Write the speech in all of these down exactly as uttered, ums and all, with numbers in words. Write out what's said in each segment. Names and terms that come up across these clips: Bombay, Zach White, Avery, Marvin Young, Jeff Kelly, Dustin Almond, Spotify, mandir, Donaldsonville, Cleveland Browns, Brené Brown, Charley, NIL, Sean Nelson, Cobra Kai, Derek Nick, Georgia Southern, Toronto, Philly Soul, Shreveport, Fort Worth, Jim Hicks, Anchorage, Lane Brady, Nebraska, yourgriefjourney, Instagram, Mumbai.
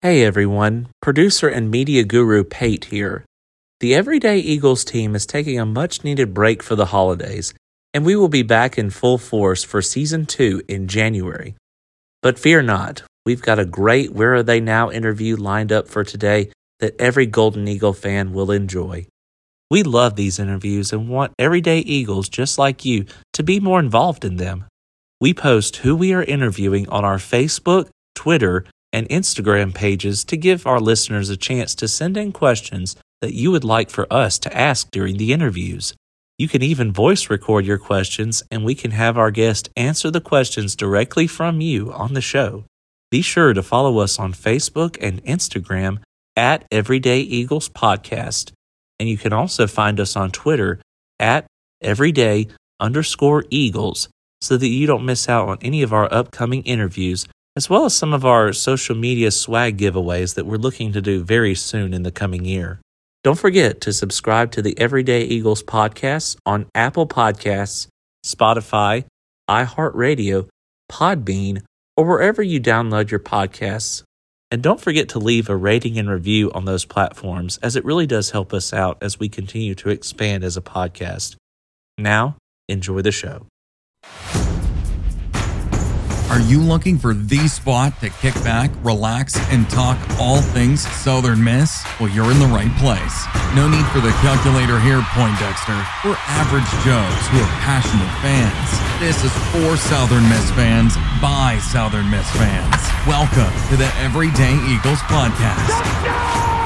Hey everyone, producer and media guru Pate here. The Everyday Eagles team is taking a much-needed break for the holidays, and we will be back in full force for Season two in January. But fear not, we've got a great Where Are They Now interview lined up for today that every Golden Eagle fan will enjoy. We love these interviews and want everyday Eagles just like you to be more involved in them. We post who we are interviewing on our Facebook, Twitter, and Instagram pages to give our listeners a chance to send in questions that you would like for us to ask during the interviews. You can even voice record your questions, and we can have our guest answer the questions directly from you on the show. Be sure to follow us on Facebook and Instagram at Everyday Eagles Podcast, and you can also find us on Twitter at Everyday underscore Eagles so that you don't miss out on any of our upcoming interviews, as well as some of our social media swag giveaways that we're looking to do very soon in the coming year. Don't forget to subscribe to the Everyday Eagles podcast on Apple Podcasts, Spotify, iHeartRadio, Podbean, or wherever you download your podcasts. And don't forget to leave a rating and review on those platforms, as it really does help us out as we continue to expand as a podcast. Now, enjoy the show. Are you looking for the spot to kick back, relax, and talk all things Southern Miss? Well, you're in the right place. No need for the calculator here, Poindexter. We're average Joes who are passionate fans. This is for Southern Miss fans, by Southern Miss fans. Welcome to the Everyday Eagles Podcast.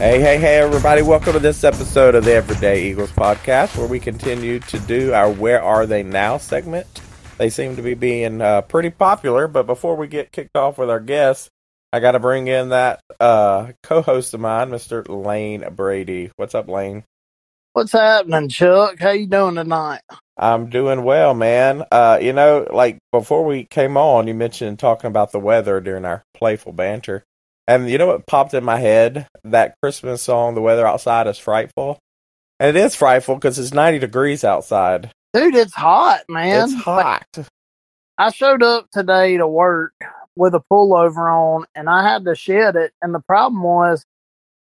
Hey, hey, hey, everybody. Welcome to this episode of the Everyday Eagles Podcast, where we continue to do our Where Are They Now segment. They seem to be being uh, pretty popular, but before we get kicked off with our guests, I got to bring in that uh, co-host of mine, Mister Lane Brady. What's up, Lane? What's happening, Chuck? How you doing tonight? I'm doing well, man. Uh, you know, like, before we came on, you mentioned talking about the weather during our playful banter. And you know what popped in my head? That Christmas song, The Weather Outside is Frightful. And it is frightful because it's ninety degrees outside. Dude, it's hot, man. It's hot. Like, I showed up today to work with a pullover on, and I had to shed it. And the problem was,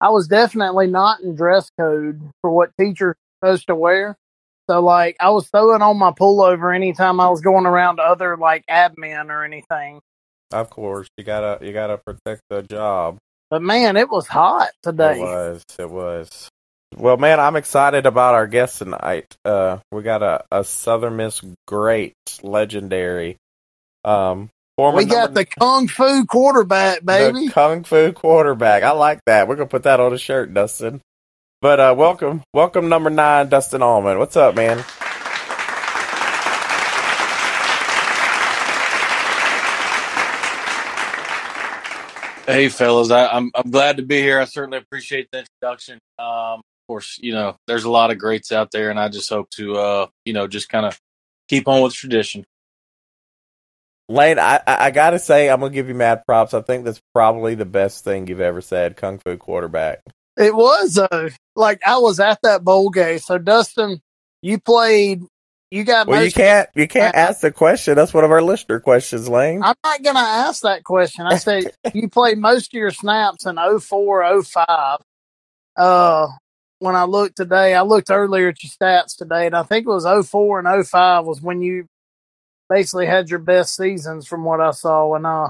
I was definitely not in dress code for what teachers are supposed to wear. So, like, I was throwing on my pullover anytime I was going around to other, like, admin or anything. Of course, you gotta you gotta protect the job. But man, it was hot today. It was, it was. Well, man, I'm excited about our guest tonight. Uh, we got a, a Southern Miss great, legendary. Um, former we got number, the Kung Fu quarterback, baby. The Kung Fu quarterback. I like that. We're gonna put that on a shirt, Dustin. But uh, welcome, welcome, number nine, Dustin Almond. What's up, man? Hey, fellas, I, I'm I'm glad to be here. I certainly appreciate the introduction. Um, of course, you know, there's a lot of greats out there, and I just hope to, uh, you know, just kind of keep on with tradition. Lane, I, I got to say, I'm going to give you mad props. I think that's probably the best thing you've ever said, Kung Fu quarterback. It was, though. Like, I was at that bowl game. So, Dustin, you played... You got well. You can't. You can't ask the question. That's one of our listener questions, Lane. I'm not gonna ask that question. I said you played most of your snaps in oh four, oh five. Uh, when I looked today, I looked earlier at your stats today, and I think it was oh four and oh five was when you basically had your best seasons, from what I saw. And uh,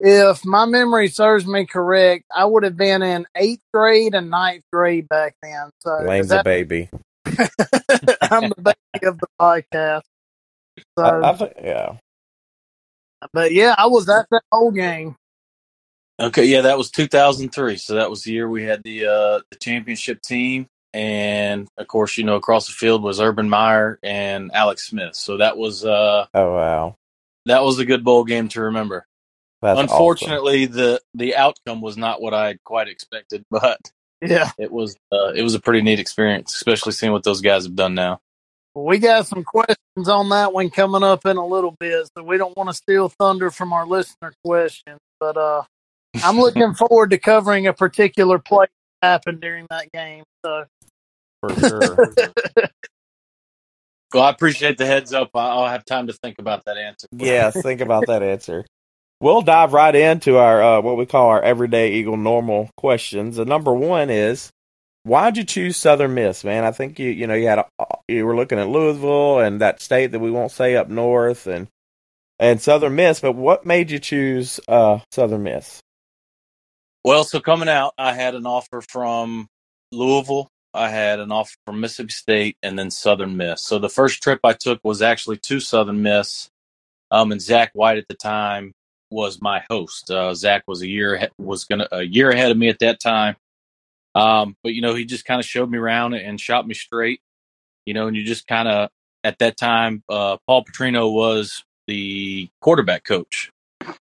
if my memory serves me correct, I would have been in eighth grade and ninth grade back then. So Lane's that- a baby. I'm the baby of the podcast. So, I, I think, yeah. But yeah, I was at that whole game. Okay, yeah, that was two thousand three. So that was the year we had the uh, the championship team. And of course, you know, across the field was Urban Meyer and Alex Smith. So that was uh, oh wow, that was a good bowl game to remember. That's Unfortunately, awesome. the the outcome was not what I quite expected, but yeah, it was uh, it was a pretty neat experience, especially seeing what those guys have done now. Well, we got some questions on that one coming up in a little bit, so we don't want to steal thunder from our listener questions. But uh, I'm looking forward to covering a particular play that happened during that game. So for sure. Well, I appreciate the heads up. I'll have time to think about that answer. Yes, think about that answer. We'll dive right into our uh, what we call our everyday Eagle normal questions. The number one is, why'd you choose Southern Miss, man? I think you you know you had a, you were looking at Louisville and that state that we won't say up north and and Southern Miss. But what made you choose uh, Southern Miss? Well, so coming out, I had an offer from Louisville. I had an offer from Mississippi State and then Southern Miss. So the first trip I took was actually to Southern Miss, um, and Zach White at the time was my host. Uh, Zach was a year was gonna a year ahead of me at that time, um, but you know he just kind of showed me around and shot me straight, you know. And you just kind of at that time, uh, Paul Petrino was the quarterback coach,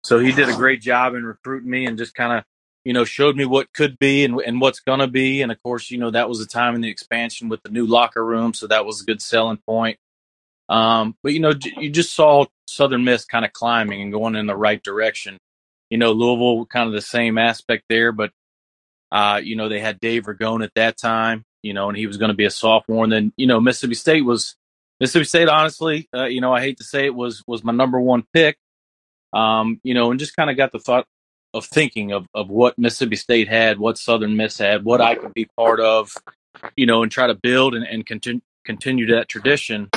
so he did a great job in recruiting me and just kind of, you know, showed me what could be and, and what's going to be. And, of course, you know, that was a time in the expansion with the new locker room, so that was a good selling point. Um, but, you know, j- you just saw Southern Miss kind of climbing and going in the right direction. You know, Louisville, kind of the same aspect there, but, uh, you know, they had Dave Ragone at that time, you know, and he was going to be a sophomore. And then, you know, Mississippi State was – Mississippi State, honestly, uh, you know, I hate to say it, was was my number one pick, um, you know, and just kind of got the thought – of thinking of, of what Mississippi State had, what Southern Miss had, what I could be part of, you know, and try to build and, and continue, continue that tradition.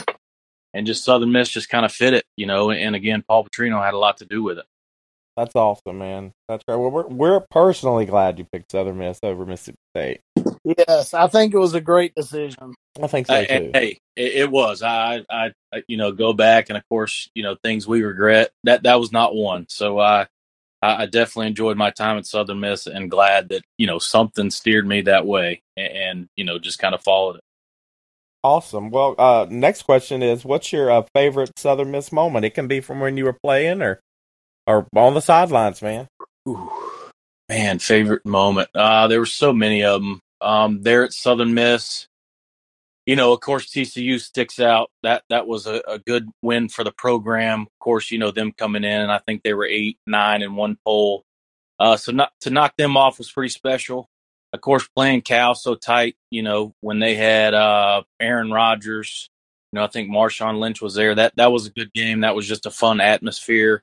And just Southern Miss just kind of fit it, you know. And, and again, Paul Petrino had a lot to do with it. That's awesome, man. That's great. Well, we're, we're personally glad you picked Southern Miss over Mississippi State. Yes, I think it was a great decision. I think so, too. Hey, it, it was. I, I, you know, go back and, of course, you know, things we regret. That, that was not one. So, I. Uh, I definitely enjoyed my time at Southern Miss and glad that, you know, something steered me that way and, and you know, just kind of followed it. Awesome. Well, uh, next question is, what's your uh, favorite Southern Miss moment? It can be from when you were playing or or on the sidelines, man. Ooh, man, favorite moment. Uh, there were so many of them um, there at Southern Miss. You know, of course, T C U sticks out. That that was a, a good win for the program. Of course, you know, them coming in, and I think they were eight, nine in one poll. Uh, so not, to knock them off was pretty special. Of course, playing Cal so tight, you know, when they had uh, Aaron Rodgers, you know, I think Marshawn Lynch was there. That that was a good game. That was just a fun atmosphere.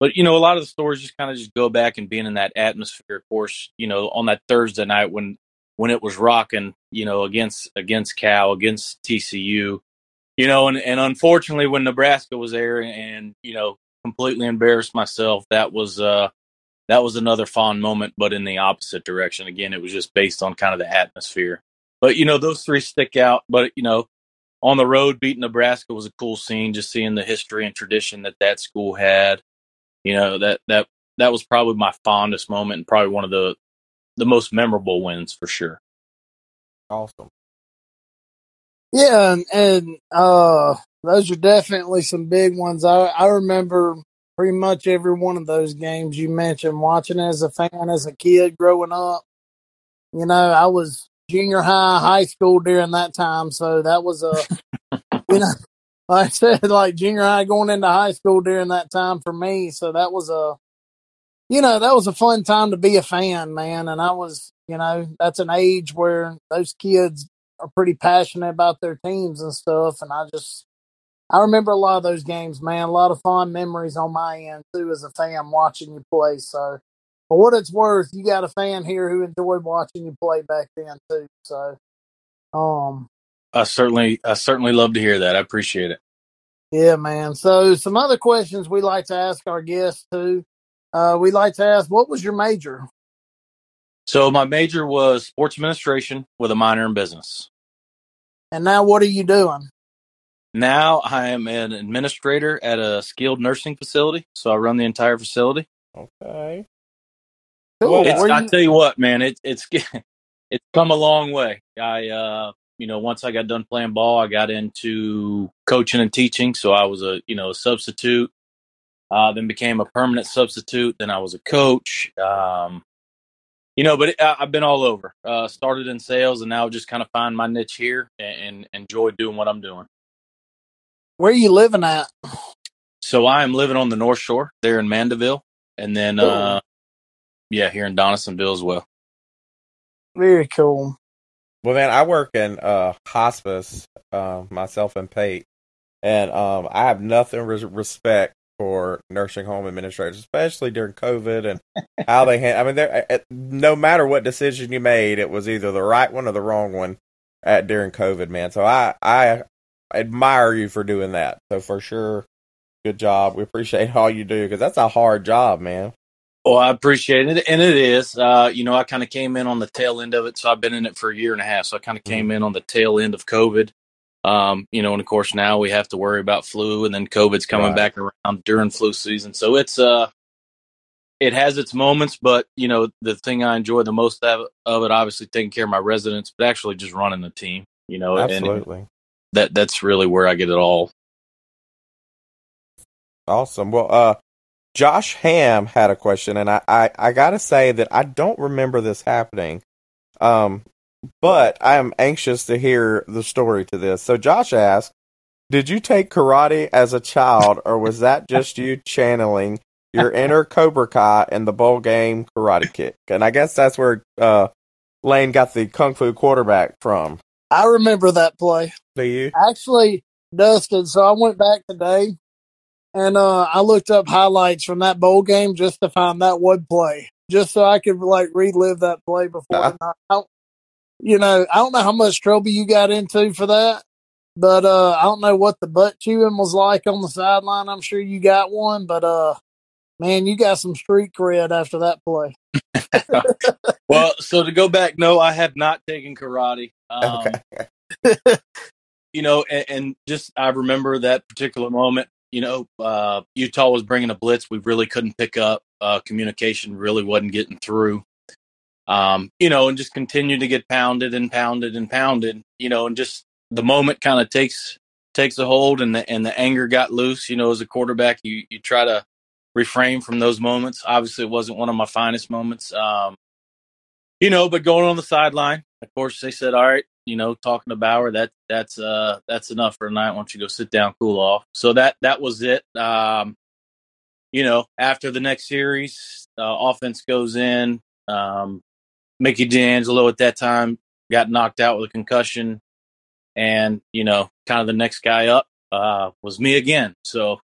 But, you know, a lot of the stories just kind of just go back and being in that atmosphere. Of course, you know, on that Thursday night when – when it was rocking, you know, against against Cal, against T C U, you know, and, and unfortunately when Nebraska was there and, and, you know, completely embarrassed myself, that was uh, that was another fond moment, but in the opposite direction. Again, it was just based on kind of the atmosphere. But, you know, those three stick out. But, you know, on the road, beating Nebraska was a cool scene, just seeing the history and tradition that that school had. You know, that that, that was probably my fondest moment and probably one of the the most memorable wins for sure. Awesome. Yeah. And, and uh, those are definitely some big ones. I, I remember pretty much every one of those games you mentioned, watching as a fan, as a kid growing up. You know, I was junior high, high school during that time. So that was a, you know, like I said, like junior high going into high school during that time for me. So that was a, you know, that was a fun time to be a fan, man. And I was, you know, that's an age where those kids are pretty passionate about their teams and stuff. And I just, I remember a lot of those games, man. A lot of fond memories on my end, too, as a fan watching you play. So, for what it's worth, you got a fan here who enjoyed watching you play back then, too. So, um, I certainly, I certainly love to hear that. I appreciate it. Yeah, man. So, some other questions we like to ask our guests, too. Uh, we like to ask, what was your major? So my major was sports administration with a minor in business. And now what are you doing? Now I am an administrator at a skilled nursing facility, so I run the entire facility. Okay. Cool. It's, I you- tell you what, man, it, it's it's come a long way. I, uh, you know, once I got done playing ball, I got into coaching and teaching, so I was a, you know, a substitute. Uh, then became a permanent substitute. Then I was a coach. Um, you know, but it, I, I've been all over. Uh, started in sales and now just kind of find my niche here and, and enjoy doing what I'm doing. Where are you living at? So I am living on the North Shore there in Mandeville. And then, cool. uh, yeah, here in Donaldsonville as well. Very cool. Well, man, I work in uh, hospice, uh, myself and Pate. And um, I have nothing res- respect for nursing home administrators, especially during COVID and how they handle. I mean, at, no matter what decision you made, it was either the right one or the wrong one at during COVID, man. So I, I admire you for doing that. So for sure, good job. We appreciate all you do because that's a hard job, man. Well, I appreciate it, and it is. Uh, you know, I kind of came in on the tail end of it, so I've been in it for a year and a half, so I kind of came in on the tail end of COVID. Um, you know, and of course now we have to worry about flu, and then COVID's coming right. back around during flu season. So it's uh, it has its moments, but you know, the thing I enjoy the most of it, obviously taking care of my residents, but actually just running the team. You know, absolutely. And that that's really where I get it all. Awesome. Well, uh, Josh Ham had a question, and I, I, I gotta say that I don't remember this happening. Um. But I am anxious to hear the story to this. So Josh asked, did you take karate as a child, or was that just you channeling your inner Cobra Kai in the bowl game karate kick? And I guess that's where uh, Lane got the Kung Fu quarterback from. I remember that play. Do you? Actually, Dustin, so I went back today, and uh, I looked up highlights from that bowl game just to find that one play, just so I could like relive that play before uh, the night. You know, I don't know how much trouble you got into for that, but uh, I don't know what the butt chewing was like on the sideline. I'm sure you got one, but uh, man, you got some street cred after that play. Well, so to go back, no, I have not taken karate. Um, okay. You know, and, and just I remember that particular moment. You know, uh, Utah was bringing a blitz. We really couldn't pick up. Uh, communication really wasn't getting through. Um, you know, and just continue to get pounded and pounded and pounded, you know, and just the moment kind of takes takes a hold, and the and the anger got loose. You know, as a quarterback, you you try to refrain from those moments. Obviously, it wasn't one of my finest moments, um, you know. But going on the sideline, of course, they said, "All right, you know, talking to Bower, that that's uh that's enough for a night. Why don't you go sit down, cool off?" So that that was it. Um, you know, after the next series, uh, offense goes in. Um, Mickey D'Angelo at that time got knocked out with a concussion, and, you know, kind of the next guy up uh, was me again. So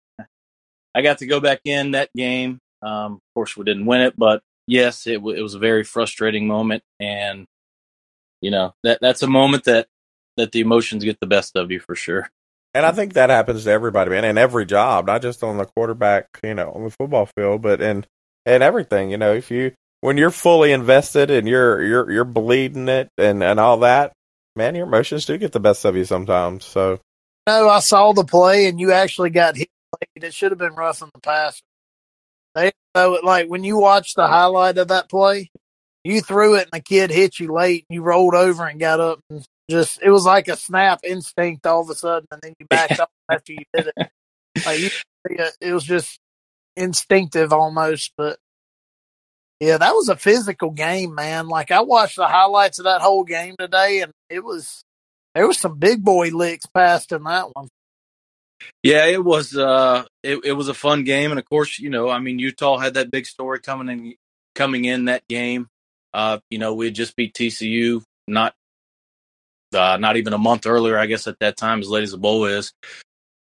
I got to go back in that game. Um, of course, we didn't win it, but yes, it, w- it was a very frustrating moment. And, you know, that that's a moment that, that the emotions get the best of you for sure. And I think that happens to everybody, man, in every job, not just on the quarterback, you know, on the football field, but in, in everything, you know, if you, when you're fully invested and you're you're you're bleeding it and, and all that, man, your emotions do get the best of you sometimes. So, no, I saw the play, and you actually got hit. It should have been rough in the pass. They know it. Like when you watch the highlight of that play, you threw it and the kid hit you late, and you rolled over and got up, and just it was like a snap instinct all of a sudden, and then you backed up after you did it. Like you, it was just instinctive almost, but. Yeah, that was a physical game, man. Like, I watched the highlights of that whole game today, and it was – there was some big boy licks passed in that one. Yeah, it was uh, it, it was a fun game. And, of course, you know, I mean, Utah had that big story coming in coming in that game. Uh, you know, we had just beat T C U not uh, not even a month earlier, I guess, at that time, as late as the bowl is.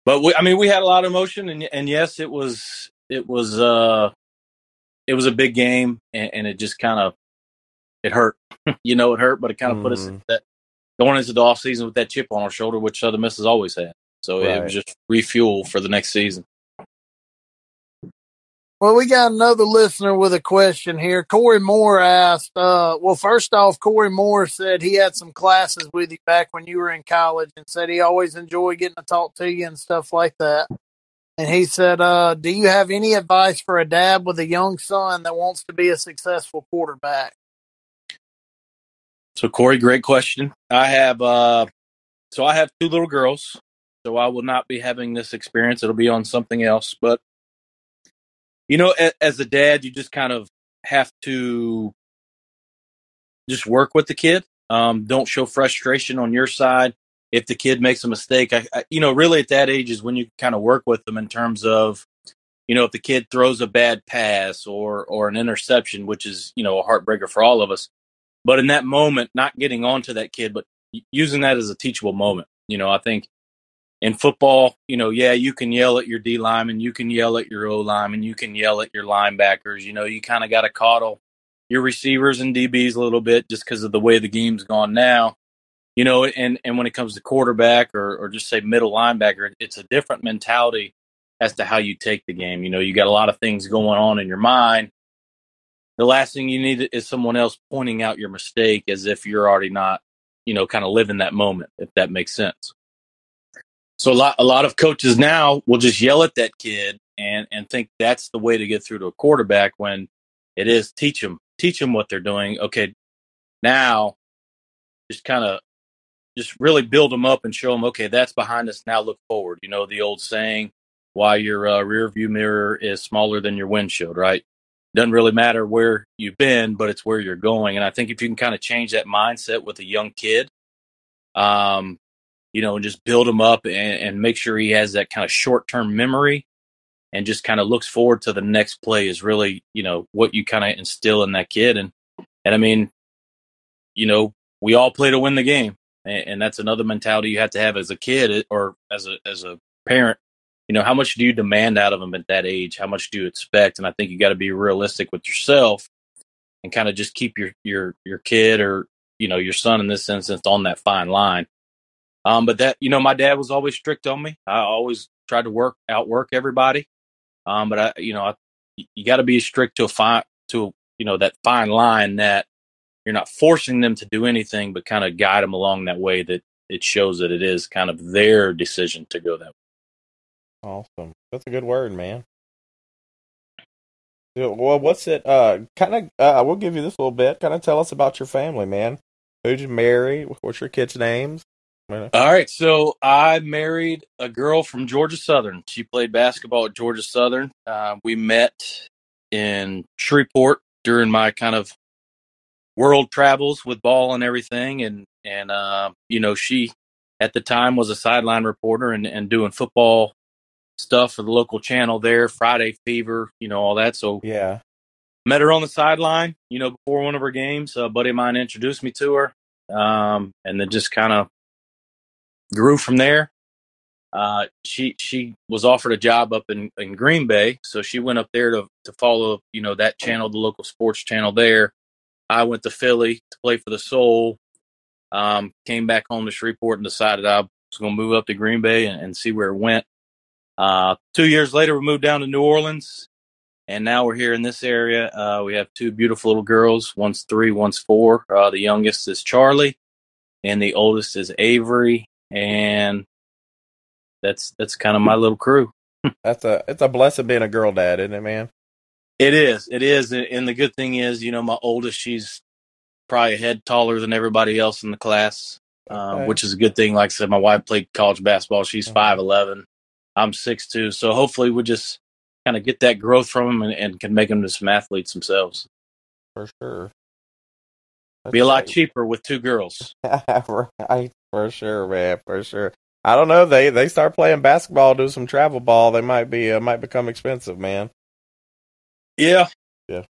But, we, I mean, we had a lot of emotion, and, and yes, it was – it was uh, – it was a big game, and, and it just kind of it hurt. you know, it hurt, but it kind of mm. put us in that, going into the off season with that chip on our shoulder, which Southern Miss has always had. So right. It was just refuel for the next season. Well, we got another listener with a question here. Corey Moore asked, uh, well, first off, Corey Moore said he had some classes with you back when you were in college and said he always enjoyed getting to talk to you and stuff like that. And he said, uh, do you have any advice for a dad with a young son that wants to be a successful quarterback? So, Corey, great question. I have uh, so I have two little girls, so I will not be having this experience. It'll be on something else. But, you know, as, as a dad, you just kind of have to just work with the kid. Um, don't show frustration on your side. If the kid makes a mistake, I, I, you know, really at that age is when you kind of work with them in terms of, you know, if the kid throws a bad pass or or an interception, which is, you know, a heartbreaker for all of us. But in that moment, not getting onto that kid, but using that as a teachable moment. You know, I think in football, you know, yeah, you can yell at your D lineman, you can yell at your O lineman, you can yell at your linebackers. You know, you kind of got to coddle your receivers and D Bs a little bit just because of the way the game's gone now. You know, and, and when it comes to quarterback or, or just say middle linebacker, it's a different mentality as to how you take the game. You know, you got a lot of things going on in your mind. The last thing you need is someone else pointing out your mistake as if you're already not, you know, kind of living that moment, if that makes sense. So a lot, a lot of coaches now will just yell at that kid and, and think that's the way to get through to a quarterback when it is teach them, teach them what they're doing. Okay, now just kind of just really build them up and show them, okay, that's behind us. Now look forward. You know, the old saying, why your uh, rear view mirror is smaller than your windshield, right? Doesn't really matter where you've been, but it's where you're going. And I think if you can kind of change that mindset with a young kid, um, you know, and just build him up and, and make sure he has that kind of short-term memory and just kind of looks forward to the next play is really, you know, what you kind of instill in that kid. And, and I mean, you know, we all play to win the game. And, and that's another mentality you have to have as a kid or as a, as a parent. You know, how much do you demand out of them at that age? How much do you expect? And I think you got to be realistic with yourself and kind of just keep your, your, your kid or, you know, your son in this instance on that fine line. Um, but that, you know, my dad was always strict on me. I always tried to work outwork everybody. Um, but I, you know, I, you got to be strict to a fine, to, you know, that fine line that you're not forcing them to do anything, but kind of guide them along that way that it shows that it is kind of their decision to go that way. Awesome. That's a good word, man. Well, what's it? Uh, kind of. Uh, we'll give you this little bit. Kind of tell us about your family, man. Who'd you marry? What's your kids' names? All right. So I married a girl from Georgia Southern. She played basketball at Georgia Southern. Uh, we met in Shreveport during my kind of world travels with ball and everything, and and uh, you know, she at the time was a sideline reporter and, and doing football stuff for the local channel there, Friday Fever, you know, all that. So yeah, met her on the sideline, you know, before one of her games. A buddy of mine introduced me to her, um, and then just kind of grew from there. Uh, she she was offered a job up in, in Green Bay, so she went up there to to follow, you know, that channel, the local sports channel there. I went to Philly to play for the Soul. Um, came back home to Shreveport and decided I was going to move up to Green Bay and, and see where it went. Uh, two years later, we moved down to New Orleans, and now we're here in this area. Uh, we have two beautiful little girls. One's three, one's four. Uh, the youngest is Charlie, and the oldest is Avery, and that's that's kind of my little crew. that's a it's a blessing being a girl dad, isn't it, man? It is. It is, and the good thing is, you know, my oldest, she's probably a head taller than everybody else in the class, uh, okay. Which is a good thing. Like I said, my wife played college basketball. She's five eleven. I'm six two, so hopefully we just kind of get that growth from them and, and can make them to some athletes themselves. For sure. That's Be a great. lot cheaper with two girls. Right, for sure, man, for sure. I don't know, they they start playing basketball, do some travel ball, they might be uh, might become expensive, man. Yeah. Yeah.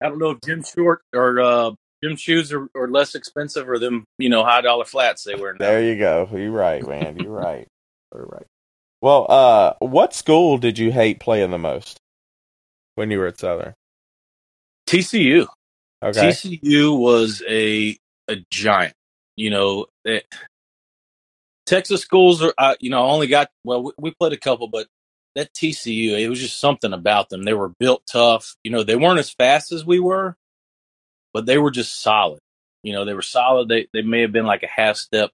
I don't know if gym short or uh, gym shoes are, are less expensive or them, you know, high dollar flats they wear now. There you go. You're right, man. You're right. You're right. Well, uh, what school did you hate playing the most when you were at Southern? T C U. Okay. T C U was a a giant. You know, it, Texas schools are, uh, you know, only got, well, we, we played a couple, but that T C U, it was just something about them. They were built tough. You know, they weren't as fast as we were, but they were just solid. You know, they were solid. They, they may have been like a half step,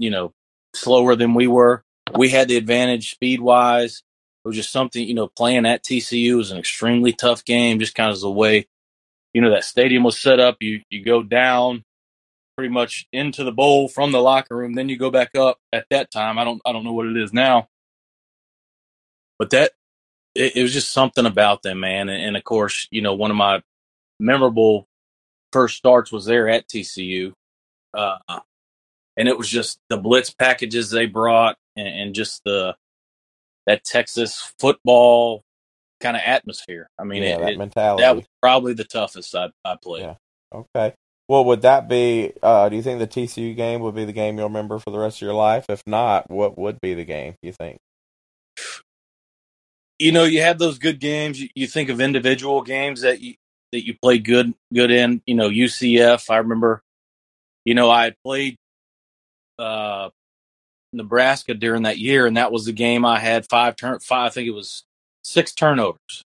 you know, slower than we were. We had the advantage speed-wise. It was just something, you know, playing at T C U was an extremely tough game, just kind of the way, you know, that stadium was set up. You you go down pretty much into the bowl from the locker room, then you go back up at that time. I don't I don't know what it is now. But that it, it was just something about them, man. And, and, of course, you know, one of my memorable first starts was there at T C U. Uh, and it was just the blitz packages they brought. And just the that Texas football kind of atmosphere. I mean, yeah, it, that, it, mentality. That was probably the toughest I, I played. Yeah. Okay. Well, would that be, uh, do you think the T C U game would be the game you'll remember for the rest of your life? If not, what would be the game, you think? You know, you have those good games. You, you think of individual games that you that you play good good in. You know, U C F, I remember, you know, I played uh, Nebraska during that year, and that was the game I had five turn five, I think it was six turnovers,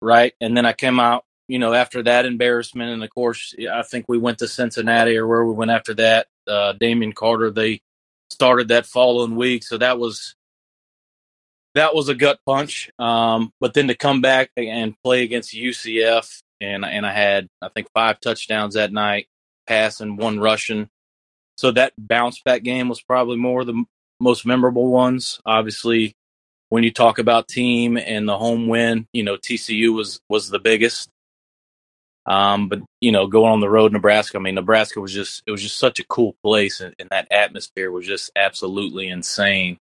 right? And then I came out, you know, after that embarrassment, and of course, I think we went to Cincinnati or where we went after that. Uh, Damian Carter, they started that following week, so that was that was a gut punch. Um, but then to come back and play against U C F, and and I had I think five touchdowns that night, passing, one rushing. So that bounce back game was probably more the m- most memorable ones. Obviously, when you talk about team and the home win, you know, T C U was was the biggest. Um, but you know, going on the road, Nebraska. I mean, Nebraska was just it was just such a cool place, and, and that atmosphere was just absolutely insane.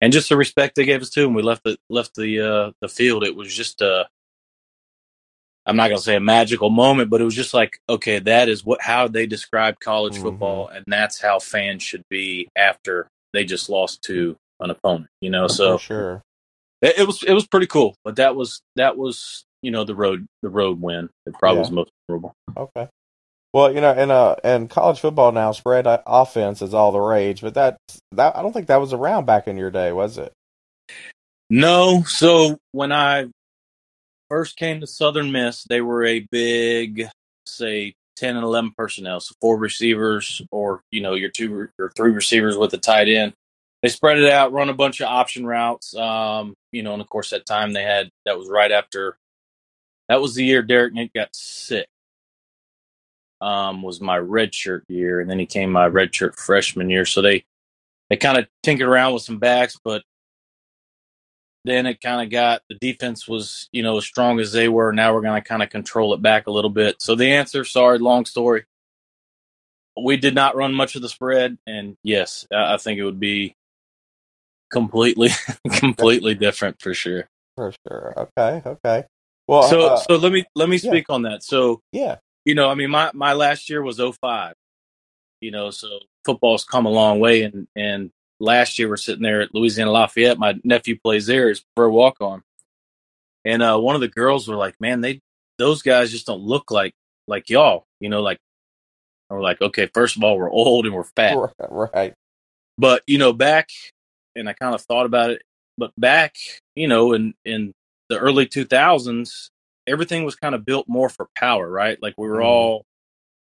And just the respect they gave us too, and we left the left the uh, the field. It was just a, I'm not gonna say a magical moment, but it was just like, okay, that is what how they describe college mm-hmm. football, and that's how fans should be after they just lost to an opponent. You know, so For sure, it, it was it was pretty cool. But that was that was you know the road the road win. It probably yeah. was most memorable. Okay. Well, you know, in uh, in college football now, spread offense is all the rage, but that that I don't think that was around back in your day, was it? No. So when I first came to Southern Miss, they were a big, say, ten and eleven personnel, so four receivers, or you know, your two or three receivers with a tight end. They spread it out, run a bunch of option routes, um, you know, and of course that time they had that was right after that was the year Derek Nick got sick. Um, was my redshirt year, and then he came my redshirt freshman year. So they, they kind of tinkered around with some backs, but then it kind of got the defense was, you know, as strong as they were. Now we're going to kind of control it back a little bit. So the answer, sorry, long story. We did not run much of the spread, and yes, I think it would be completely, completely different for sure. For sure. Okay. Okay. Well, so uh, so let me let me speak yeah. on that. So yeah. You know, I mean, my, my last year was oh five, you know, so football's come a long way. And, and last year we're sitting there at Louisiana Lafayette. My nephew plays there as a walk-on. And uh, one of the girls were like, man, they those guys just don't look like like y'all, you know, like and we're like, OK, first of all, we're old and we're fat. Right. But, you know, back and I kind of thought about it. But back, you know, in, in the early two thousands. Everything was kind of built more for power, right? Like we were all,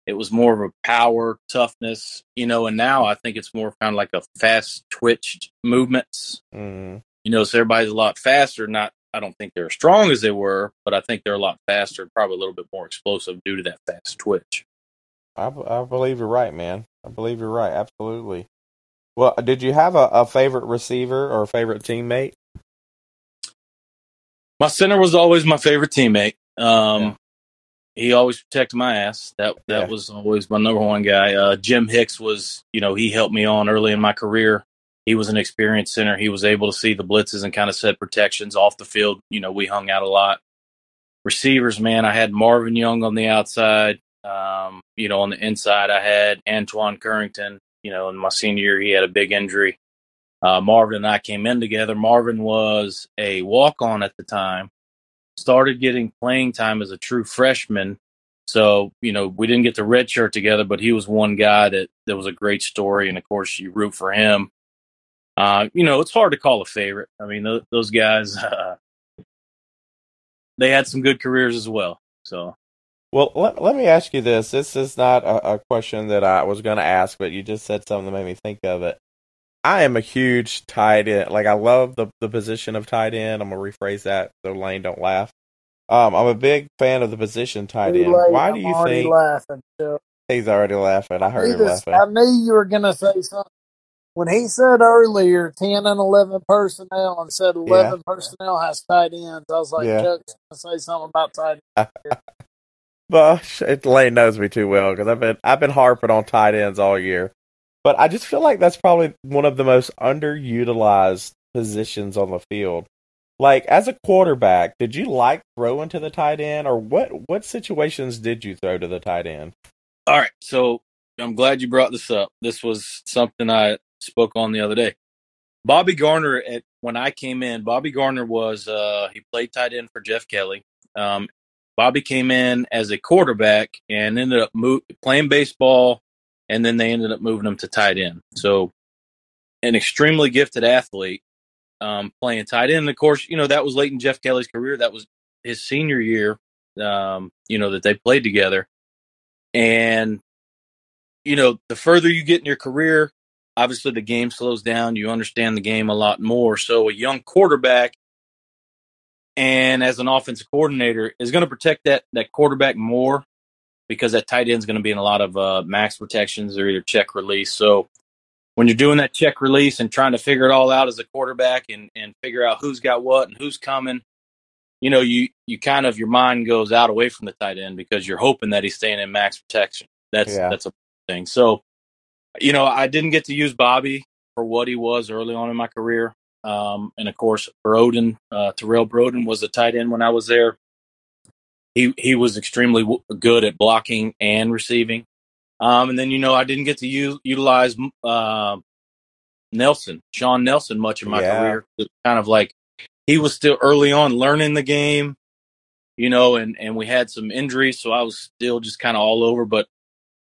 it was more of a power, toughness, you know, and now I think it's more kind of like a fast twitched movements, mm. you know, so everybody's a lot faster. Not, I don't think they're as strong as they were, but I think they're a lot faster, probably a little bit more explosive due to that fast twitch. I, I believe you're right, man. I believe you're right. Absolutely. Well, did you have a, a favorite receiver or a favorite teammate? My center was always my favorite teammate. Um, yeah. He always protected my ass. That that yeah. was always my number one guy. Uh, Jim Hicks was, you know, he helped me on early in my career. He was an experienced center. He was able to see the blitzes and kind of set protections off the field. You know, we hung out a lot. Receivers, man, I had Marvin Young on the outside. Um, you know, on the inside, I had Antoine Currington. You know, in my senior year, he had a big injury. Uh, Marvin and I came in together. Marvin was a walk-on at the time, started getting playing time as a true freshman. So, you know, we didn't get the red shirt together, but he was one guy that, that was a great story. And, of course, you root for him. Uh, you know, it's hard to call a favorite. I mean, th- those guys, uh, they had some good careers as well. So, well, let, let me ask you this. This is not a, a question that I was going to ask, but you just said something that made me think of it. I am a huge tight end. Like, I love the, the position of tight end. I'm going to rephrase that so Lane don't laugh. Um, I'm a big fan of the position tight end. Late. Why I'm do you already think. Laughing, so. He's already laughing. I heard he him just, laughing. I knew you were going to say something. When he said earlier ten and eleven personnel and said eleven yeah. personnel has tight ends, I was like, yeah. Chuck's going to say something about tight ends. Well, Lane knows me too well because I've been, I've been harping on tight ends all year. But I just feel like that's probably one of the most underutilized positions on the field. Like, as a quarterback, did you like throwing to the tight end? Or what, what situations did you throw to the tight end? All right. So I'm glad you brought this up. This was something I spoke on the other day. Bobby Garner, at, when I came in, Bobby Garner was, uh, he played tight end for Jeff Kelly. Um, Bobby came in as a quarterback and ended up mo- playing baseball, and then they ended up moving him to tight end. So an extremely gifted athlete um, playing tight end. And of course, you know, that was late in Jeff Kelly's career. That was his senior year, um, you know, that they played together. And, you know, the further you get in your career, obviously the game slows down. You understand the game a lot more. So a young quarterback and as an offensive coordinator is going to protect that that quarterback more because that tight end is going to be in a lot of uh, max protections or either check release. So when you're doing that check release and trying to figure it all out as a quarterback and, and figure out who's got what and who's coming, you know, you, you kind of, your mind goes out away from the tight end because you're hoping that he's staying in max protection. That's, yeah. that's a thing. So, you know, I didn't get to use Bobby for what he was early on in my career. Um, and of course, Broden, uh, Terrell Broden was the tight end when I was there. He, he was extremely w- good at blocking and receiving. Um, and then, you know, I didn't get to use, utilize, uh, Nelson, Sean Nelson much in my yeah. career. It kind of like, he was still early on learning the game, you know, and, and we had some injuries, so I was still just kind of all over. But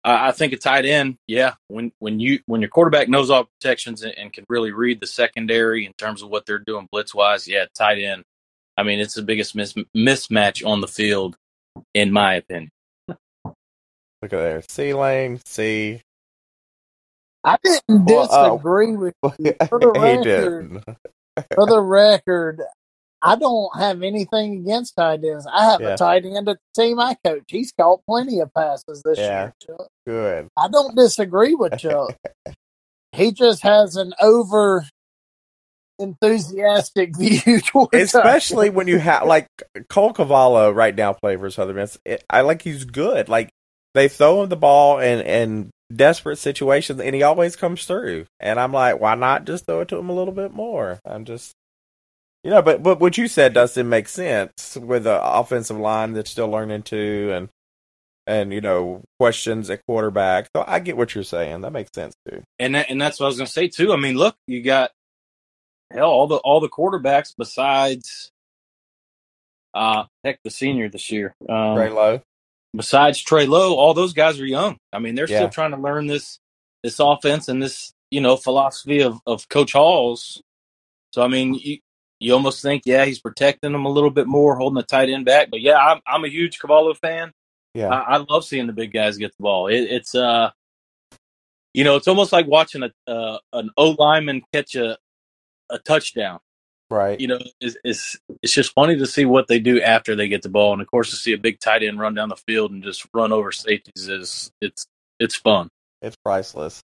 I, I think a tight end, yeah, when when you when your quarterback knows all protections and, and can really read the secondary in terms of what they're doing blitz-wise, yeah, tight end. I mean, it's the biggest mis- mismatch on the field, in my opinion. Look at there. C Lane, C. I didn't disagree well, uh, with you. He didn't. For the record, I don't have anything against tight ends. I have yeah. a tight end at the team I coach. He's caught plenty of passes this yeah. year, Chuck. Good. I don't disagree with Chuck. He just has an over enthusiastic view towards especially tight. When you have, like, Cole Cavallo right now playing for Southern Miss. It, I like he's good. Like, they throw him the ball in, in desperate situations, and he always comes through. And I'm like, why not just throw it to him a little bit more? I'm just, you know, but, but what you said, Dustin, makes sense with an offensive line that's still learning too, and, and you know, questions at quarterback. So I get what you're saying. That makes sense too. And that, and that's what I was going to say too. I mean, look, you got, hell, all the all the quarterbacks besides, uh, heck, the senior this year. Um, Trey Lowe. Besides Trey Lowe, all those guys are young. I mean, they're yeah. still trying to learn this this offense and this, you know, philosophy of, of Coach Hall's. So, I mean, you, you almost think, yeah, he's protecting them a little bit more, holding the tight end back. But, yeah, I'm, I'm a huge Cavallo fan. Yeah, I, I love seeing the big guys get the ball. It, it's, uh, you know, it's almost like watching a uh, an O-lineman catch a a touchdown. Right. You know, it's, it's it's just funny to see what they do after they get the ball. And, of course, to see a big tight end run down the field and just run over safeties is it's it's fun. It's priceless.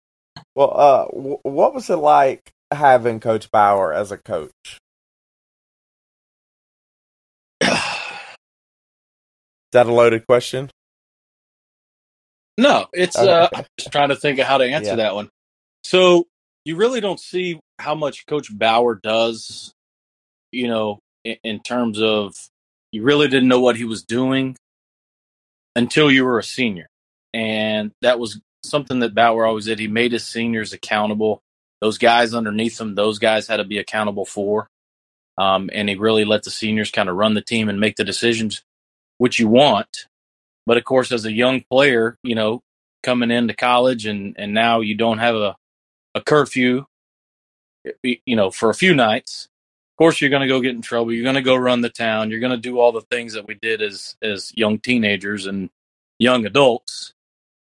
Well, uh, w- what was it like having Coach Bower as a coach? Is that a loaded question? No, it's okay. uh, I'm just trying to think of how to answer yeah. that one. So you really don't see how much Coach Bower does. You know, in, in terms of you really didn't know what he was doing until you were a senior. And that was something that Bower always did. He made his seniors accountable. Those guys underneath him, those guys had to be accountable for. Um, and he really let the seniors kind of run the team and make the decisions, which you want. But, of course, as a young player, you know, coming into college and, and now you don't have a, a curfew, you know, for a few nights. Of course, you're going to go get in trouble. You're going to go run the town. You're going to do all the things that we did as as young teenagers and young adults.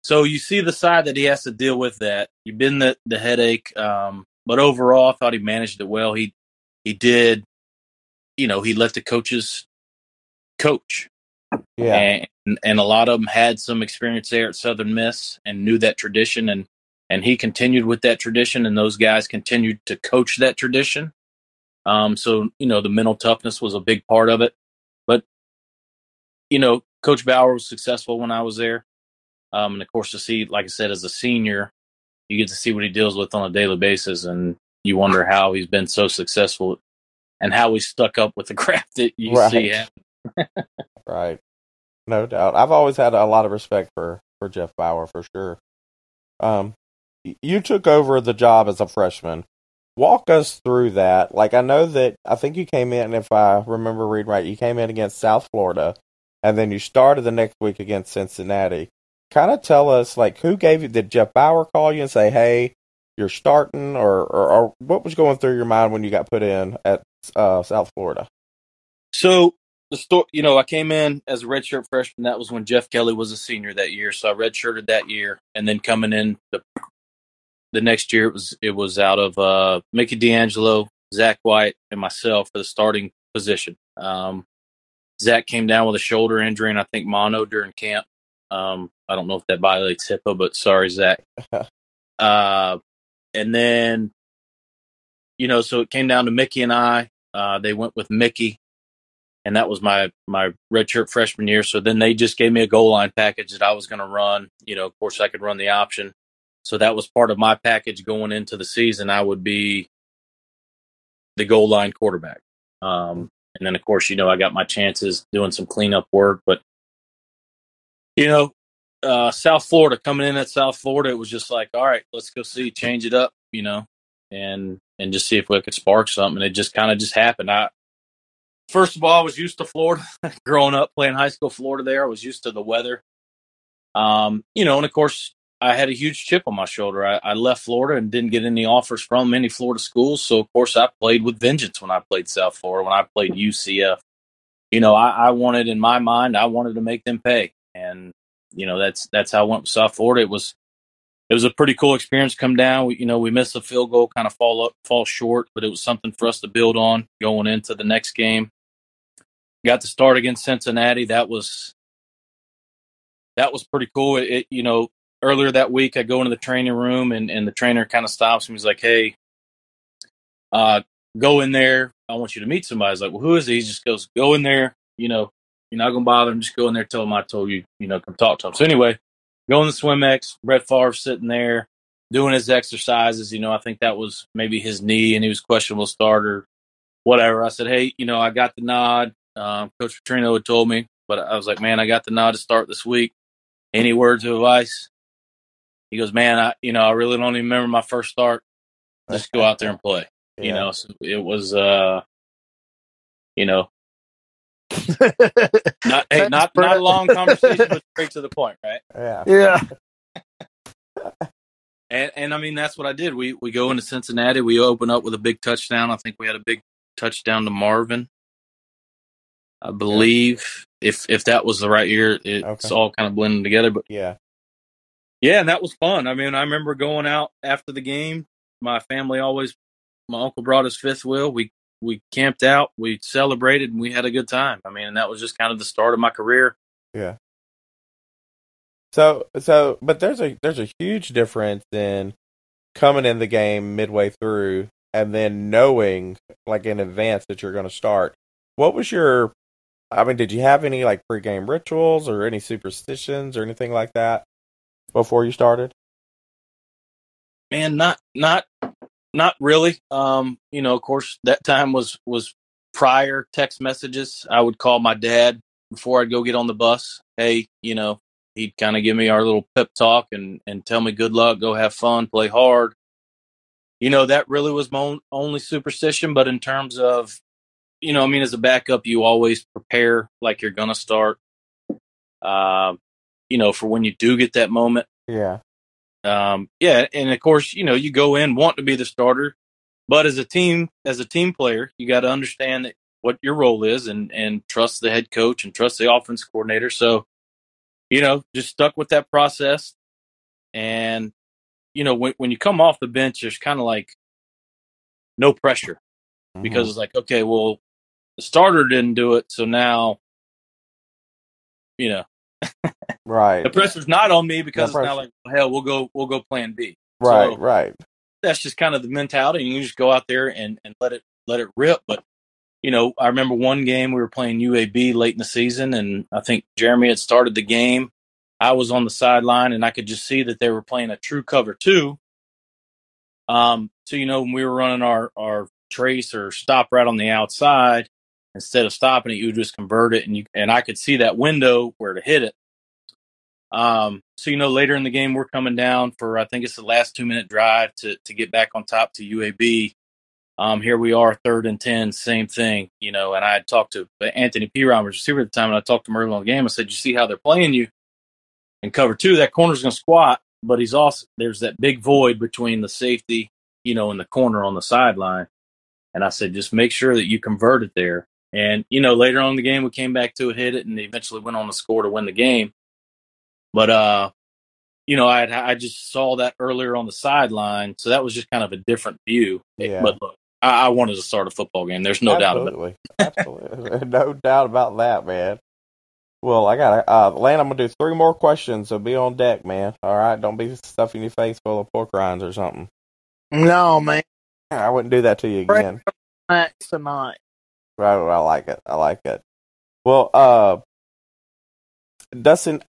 So you see the side that he has to deal with that. You've been the, the headache. Um, but overall, I thought he managed it well. He he did, you know, he let the coaches coach. Yeah. And, and a lot of them had some experience there at Southern Miss and knew that tradition. And, and he continued with that tradition, and those guys continued to coach that tradition. Um, so, you know, the mental toughness was a big part of it. But, you know, Coach Bower was successful when I was there. Um, and, of course, to see, like I said, as a senior, you get to see what he deals with on a daily basis. And you wonder how he's been so successful and how he stuck up with the craft that you right. see him. Right. No doubt. I've always had a lot of respect for for Jeff Bower for sure. Um, you took over the job as a freshman. Walk us through that. Like, I know that, I think you came in, if I remember reading right, you came in against South Florida, and then you started the next week against Cincinnati. Kind of tell us, like, who gave you, did Jeff Bower call you and say, hey, you're starting, or, or, or what was going through your mind when you got put in at uh, South Florida? So, the sto- you know, I came in as a redshirt freshman. That was when Jeff Kelly was a senior that year, so I redshirted that year, and then coming in the The next year, it was it was out of uh, Mickey D'Angelo, Zach White, and myself for the starting position. Um, Zach came down with a shoulder injury, and I think mono during camp. Um, I don't know if that violates HIPAA, but sorry, Zach. uh, and then, you know, so it came down to Mickey and I. Uh, they went with Mickey, and that was my, my redshirt freshman year. So then they just gave me a goal line package that I was going to run. You know, of course, I could run the option. So that was part of my package going into the season. I would be the goal line quarterback. Um, and then, of course, you know, I got my chances doing some cleanup work. But, you know, uh, South Florida, coming in at South Florida, it was just like, all right, let's go see, change it up, you know, and and just see if we could spark something. And it just kind of just happened. I First of all, I was used to Florida. Growing up, playing high school Florida there, I was used to the weather. Um, you know, and, of course, I had a huge chip on my shoulder. I, I left Florida and didn't get any offers from many Florida schools. So, of course, I played with vengeance when I played South Florida, when I played U C F. You know, I, I wanted, in my mind, I wanted to make them pay. And, you know, that's that's how I went with South Florida. It was it was a pretty cool experience come down. We, you know, we missed a field goal, kind of fall up, fall short, but it was something for us to build on going into the next game. Got to start against Cincinnati. That was, that was pretty cool. It, it you know, earlier that week, I go into the training room, and, and the trainer kind of stops me. He's like, hey, uh, go in there. I want you to meet somebody. I was like, well, who is he? He just goes, go in there. You know, you're not going to bother him. Just go in there, tell him I told you, you know, come talk to him. So anyway, go in the SwimX, Brett Favre sitting there doing his exercises. You know, I think that was maybe his knee, and he was questionable starter, whatever. I said, hey, you know, I got the nod. Uh, Coach Petrino had told me, but I was like, man, I got the nod to start this week. Any words of advice? He goes, man, I, you know, I really don't even remember my first start. Just go out there and play. Yeah. You know, so it was, uh, you know, not hey, not, not a long conversation, but straight to the point, right? Yeah. Yeah. and, and I mean, that's what I did. We, we go into Cincinnati. We open up with a big touchdown. I think we had a big touchdown to Marvin, I believe. Yeah. If, if that was the right year, it's okay. All kind of blending together. But yeah. Yeah, and that was fun. I mean, I remember going out after the game. My family always, my uncle brought his fifth wheel. We we camped out, we celebrated, and we had a good time. I mean, and that was just kind of the start of my career. Yeah. So, so, but there's a there's a huge difference in coming in the game midway through and then knowing, like, in advance that you're going to start. What was your? I mean, did you have any like pregame rituals or any superstitions or anything like that before you started? Man, not not not really. Um, you know, of course, that time was was prior text messages. I would call my dad before I'd go get on the bus. Hey, you know, he'd kind of give me our little pep talk and, and tell me good luck, go have fun, play hard. You know, that really was my own, only superstition. But in terms of, you know, I mean, as a backup, you always prepare like you're going to start. Uh, you know, for when you do get that moment. Yeah. Um, yeah. And of course, you know, you go in, want to be the starter, but as a team, as a team player, you got to understand that what your role is and, and trust the head coach and trust the offense coordinator. So, you know, just stuck with that process. And, you know, when, when you come off the bench, there's kind of like no pressure mm-hmm. because it's like, okay, well, the starter didn't do it. So now, you know, right. The pressure's not on me because no it's not like, hell, we'll go we'll go plan B. Right, so right. That's just kind of the mentality. You just go out there and, and let it let it rip. But, you know, I remember one game we were playing U A B late in the season, and I think Jeremy had started the game. I was on the sideline, and I could just see that they were playing a true cover two. Um, so, you know, when we were running our, our trace or stop right on the outside, instead of stopping it, you would just convert it, and you and I could see that window where to hit it. Um, so, you know, later in the game, we're coming down for, I think it's the last two minute drive to, to get back on top to U A B. Um, here we are, third and ten, same thing, you know, and I had talked to Anthony Piron, was receiver at the time, and I talked to him early on the game. I said, you see how they're playing you in cover two, that corner's going to squat, but he's also, there's that big void between the safety, you know, and the corner on the sideline. And I said, just make sure that you convert it there. And, you know, later on in the game, we came back to it, hit it, and they eventually went on to score to win the game. But, uh, you know, I I just saw that earlier on the sideline, so that was just kind of a different view. Yeah. But, look, I, I wanted to start a football game. There's no Absolutely. doubt about it. Absolutely. No doubt about that, man. Well, I got to uh, – Lane, I'm going to do three more questions, so be on deck, man. All right? Don't be stuffing your face full of pork rinds or something. No, man. I wouldn't do that to you again. Right, tonight. Right, I like it. I like it. Well, uh, Dustin,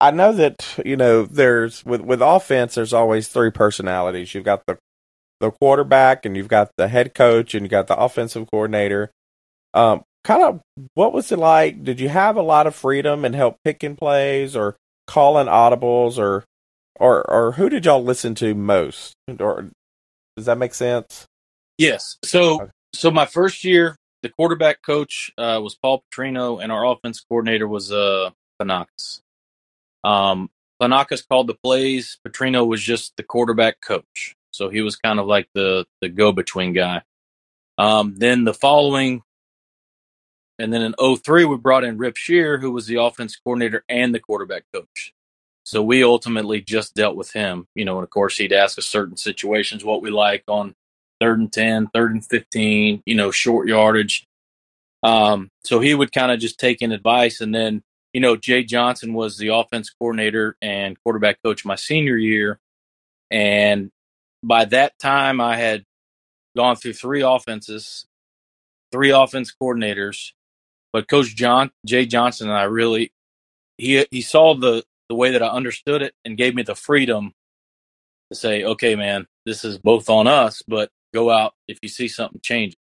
I know that, you know, there's with, with offense, there's always three personalities. You've got the the quarterback, and you've got the head coach, and you've got the offensive coordinator. Um, kind of, what was it like? Did you have a lot of freedom and help picking plays or calling audibles, or or or who did y'all listen to most? Or does that make sense? Yes. So, okay. so my first year, the quarterback coach uh, was Paul Petrino, and our offense coordinator was uh, Panakis. Um, Panakis called the plays. Petrino was just the quarterback coach, so he was kind of like the the go-between guy. Um, then the following, and then in oh three, we brought in Rip Shear, who was the offense coordinator and the quarterback coach. So we ultimately just dealt with him, you know, and of course he'd ask us certain situations, what we like on third and ten, third and fifteen, you know, short yardage. Um, so he would kind of just take in advice. And then, you know, Jay Johnson was the offense coordinator and quarterback coach my senior year. And by that time I had gone through three offenses, three offense coordinators, but Coach John, Jay Johnson, and I really, he, he saw the, the way that I understood it and gave me the freedom to say, okay, man, this is both on us, but go out if you see something change.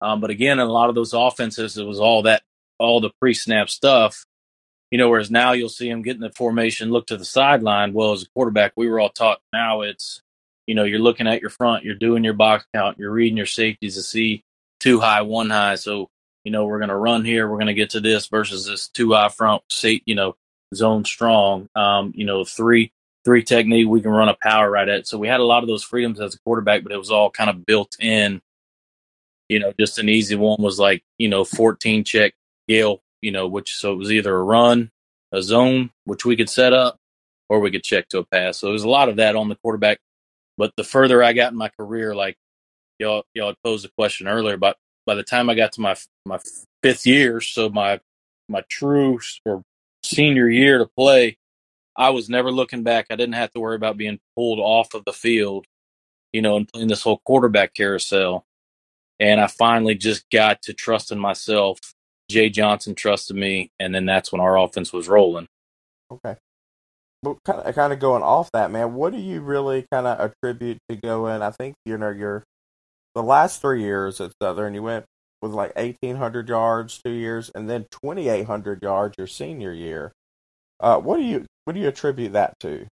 Um, but again, in a lot of those offenses, it was all that, all the pre-snap stuff, you know, whereas now you'll see them getting the formation, look to the sideline. Well, as a quarterback, we were all taught now it's, you know, you're looking at your front, you're doing your box count, you're reading your safeties to see two high, one high. So, you know, we're going to run here. We're going to get to this versus this two high front, say, you know, zone strong, um, you know, three three technique, we can run a power right at it. So we had a lot of those freedoms as a quarterback, but it was all kind of built in. You know, just an easy one was like, you know, fourteen check Gale, you know, which so it was either a run, a zone, which we could set up, or we could check to a pass. So there was a lot of that on the quarterback. But the further I got in my career, like y'all y'all had posed a question earlier, but by the time I got to my my fifth year, so my my true or senior year to play, I was never looking back. I didn't have to worry about being pulled off of the field, you know, and playing this whole quarterback carousel. And I finally just got to trusting myself. Jay Johnson trusted me, and then that's when our offense was rolling. Okay. Well, kind of, kind of going off that, man, what do you really kind of attribute to going? I think, you know, your the last three years at Southern, you went with like eighteen hundred yards, two years, and then twenty-eight hundred yards your senior year. Uh, what do you what do you attribute that to?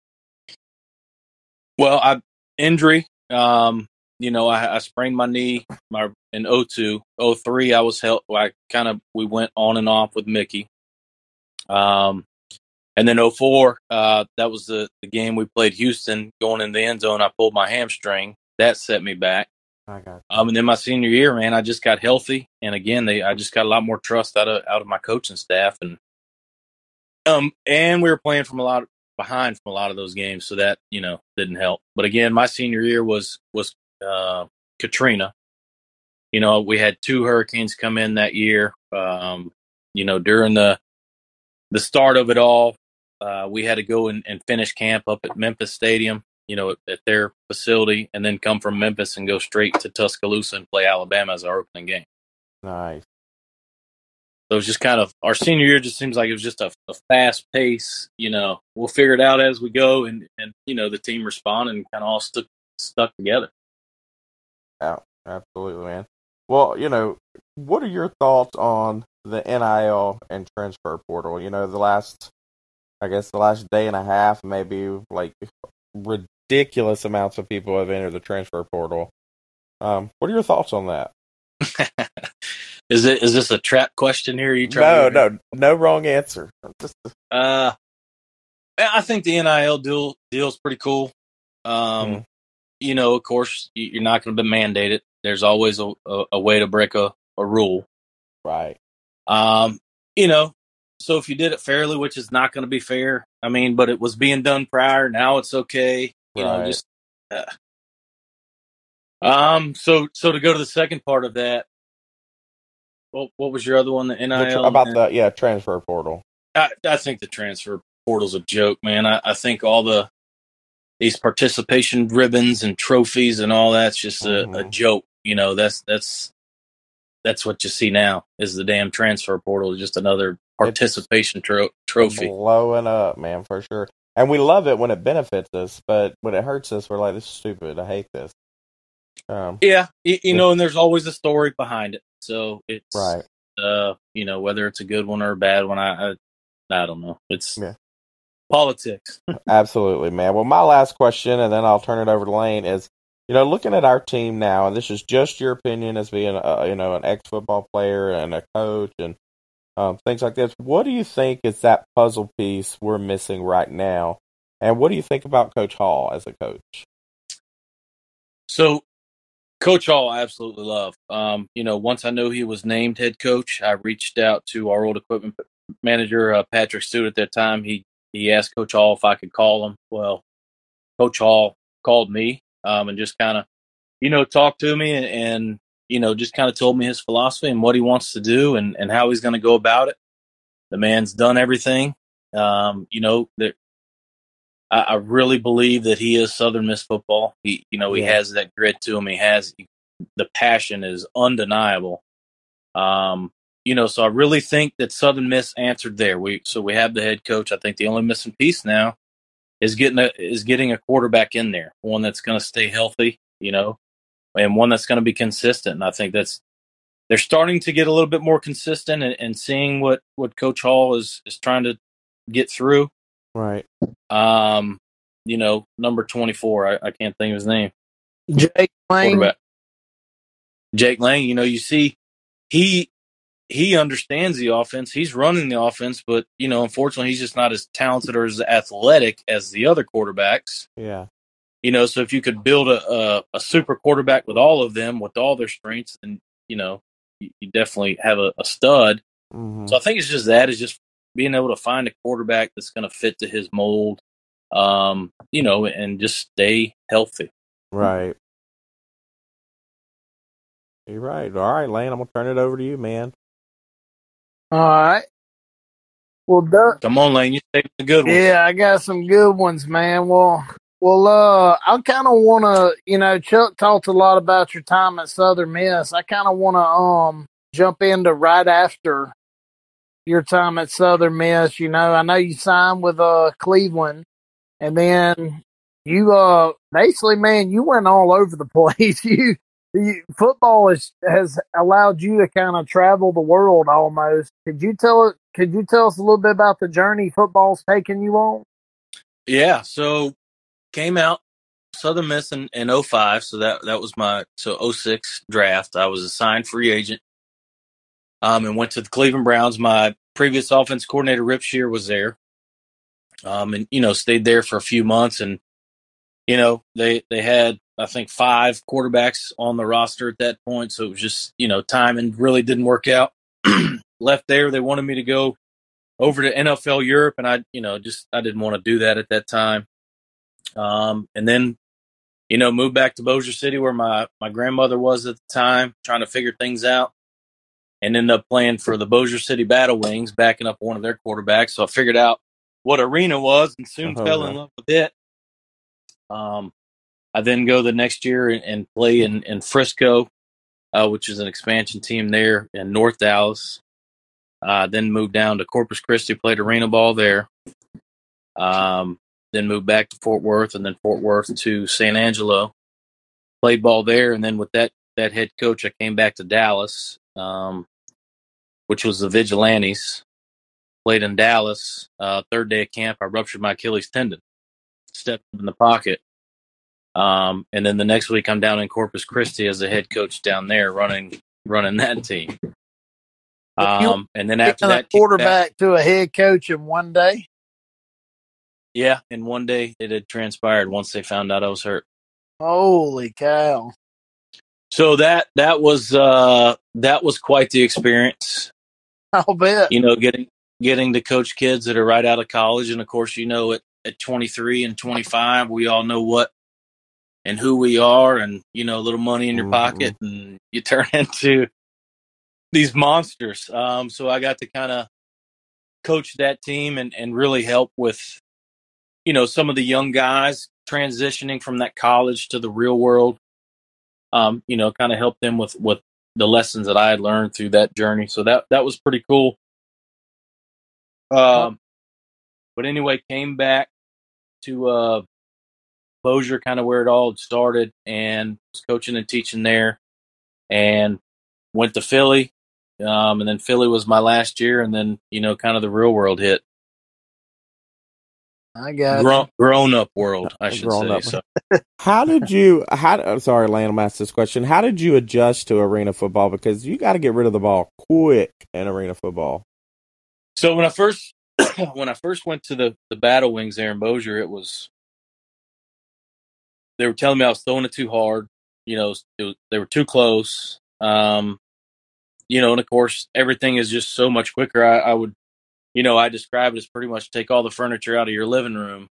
Well, I injury. Um, you know, I, I sprained my knee my in oh two. oh three, I was helped. I kind of we went on and off with Mickey. Um, and then oh four, uh, that was the, the game we played Houston. Going in the end zone, I pulled my hamstring. That set me back. I got um, and then my senior year, man, I just got healthy, and again, they I just got a lot more trust out of out of my coaching staff, and um, and we were playing from a lot of, behind from a lot of those games, so that you know didn't help. But again, my senior year was was uh, Katrina. You know, we had two hurricanes come in that year. Um, you know, during the the start of it all, uh, we had to go and, and finish camp up at Memphis Stadium, you know, at their facility, and then come from Memphis and go straight to Tuscaloosa and play Alabama as our opening game. Nice. So it was just kind of, our senior year just seems like it was just a, a fast pace, you know, we'll figure it out as we go, and, and you know, the team responded and kind of all stuck, stuck together. Yeah, absolutely, man. Well, you know, what are your thoughts on the N I L and transfer portal? You know, the last I guess the last day and a half, maybe, like, ridiculous amounts of people have entered the transfer portal. Um, what are your thoughts on that? Is it is this a trap question here? Are you trying no, to no, no wrong answer. Just... Uh, I think the N I L deal deal is pretty cool. Um, mm. You know, of course, you're not going to be mandated. There's always a, a, a way to break a, a rule, right? Um, you know, so if you did it fairly, which is not going to be fair, I mean, but it was being done prior. Now it's okay. You right. know, just. Uh, Um. So, so to go to the second part of that, what what was your other one? The N I L the tra- about and, the yeah transfer portal. I, I think the transfer portal's a joke, man. I, I think all the these participation ribbons and trophies and all that's just a, mm-hmm. a joke. You know, that's that's that's what you see now is the damn transfer portal, just another participation tro- trophy. Blowing up, man, for sure. And we love it when it benefits us, but when it hurts us, we're like, this is stupid. I hate this. Um, yeah, you, you know, and there's always a story behind it. So it's, right. uh, you know, whether it's a good one or a bad one, I I, I don't know. It's yeah. politics. Absolutely, man. Well, my last question, and then I'll turn it over to Lane, is, you know, looking at our team now, and this is just your opinion as being, a, you know, an ex-football player and a coach and um, things like this, what do you think is that puzzle piece we're missing right now? And what do you think about Coach Hall as a coach? So, Coach Hall, I absolutely love. Um, you know, once I knew he was named head coach, I reached out to our old equipment manager, uh, Patrick Stewart, at that time. He he asked Coach Hall if I could call him. Well, Coach Hall called me um, and just kind of, you know, talked to me and, and you know, just kind of told me his philosophy and what he wants to do and, and how he's going to go about it. The man's done everything. Um, you know, that I really believe that he is Southern Miss football. He, you know, he yeah. has that grit to him. He has the passion is undeniable. Um, you know, so I really think that Southern Miss answered there. We so we have the head coach. I think the only missing piece now is getting a, is getting a quarterback in there, one that's going to stay healthy, you know, and one that's going to be consistent. And I think that's they're starting to get a little bit more consistent and, and seeing what, what Coach Hall is is trying to get through. Right. Um, you know, number twenty-four, I, I can't think of his name. Jake Lane. Jake Lane, you know, you see he he understands the offense. He's running the offense, but, you know, unfortunately he's just not as talented or as athletic as the other quarterbacks. Yeah. You know, so if you could build a, a, a super quarterback with all of them, with all their strengths, then, you know, you, you definitely have a, a stud. Mm-hmm. So I think it's just that is just being able to find a quarterback that's going to fit to his mold, um, you know, and just stay healthy. Right. You're right. All right, Lane, I'm going to turn it over to you, man. All right. Well, Doug, come on, Lane, you saved the good ones. Yeah, I got some good ones, man. Well, well, uh, I kind of want to, you know, Chuck talked a lot about your time at Southern Miss. I kind of want to um jump into right after your time at Southern Miss. You know, I know you signed with uh Cleveland, and then you uh basically, man, you went all over the place. You, you football is, has allowed you to kind of travel the world almost. Could you tell Could you tell us a little bit about the journey football's taken you on? Yeah, so came out Southern Miss in, in oh five, so that that was my so oh six draft. I was a signed free agent. Um, and went to the Cleveland Browns. My previous offense coordinator, Rip Shear, was there. Um, and, you know, stayed there for a few months. And, you know, they, they had, I think, five quarterbacks on the roster at that point. So it was just, you know, timing really didn't work out. Left there. They wanted me to go over to N F L Europe. And I, you know, just I didn't want to do that at that time. Um, and then, you know, moved back to Bossier City where my, my grandmother was at the time, trying to figure things out. And ended up playing for the Bossier City Battle Wings, backing up one of their quarterbacks. So I figured out what arena was and soon oh, fell man. in love with it. Um, I then go the next year and, and play in, in Frisco, uh, which is an expansion team there in North Dallas. Uh, then moved down to Corpus Christi, played arena ball there. Um, then moved back to Fort Worth and then Fort Worth to Saint Angelo. Played ball there. And then with that, that head coach, I came back to Dallas. Um, which was the Vigilantes, Played in Dallas. Uh, third day of camp, I ruptured my Achilles tendon. Stepped in the pocket. Um, and then the next week, I'm down in Corpus Christi as a head coach down there running running that team. Um, and then after that, quarterback to a head coach in one day. Yeah, in one day it had transpired once they found out I was hurt. Holy cow! So that that was uh, that was quite the experience. I'll bet. You know, getting getting to coach kids that are right out of college, and of course, you know, at at twenty-three and twenty-five, we all know what and who we are, and you know, a little money in your pocket, and you turn into these monsters. Um, so I got to kind of coach that team and, and really help with, you know, some of the young guys transitioning from that college to the real world. Um, you know, kind of help them with, with the lessons that I had learned through that journey. So that, that was pretty cool. Um, but anyway, came back to uh, Bossier, kind of where it all started, and was coaching and teaching there, and went to Philly. Um, and then Philly was my last year, and then, you know, kind of the real world hit. I got grown, grown up world, I should grown say. So. How did you? How? I'm sorry, Lane, I'm asking this question. How did you adjust to arena football? Because you got to get rid of the ball quick in arena football. So when I first when I first went to the, the Battle Wings there in Bossier, it was they were telling me I was throwing it too hard. You know, it was, they were too close. Um, you know, and of course, everything is just so much quicker. I, I would, you know, I describe it as pretty much take all the furniture out of your living room,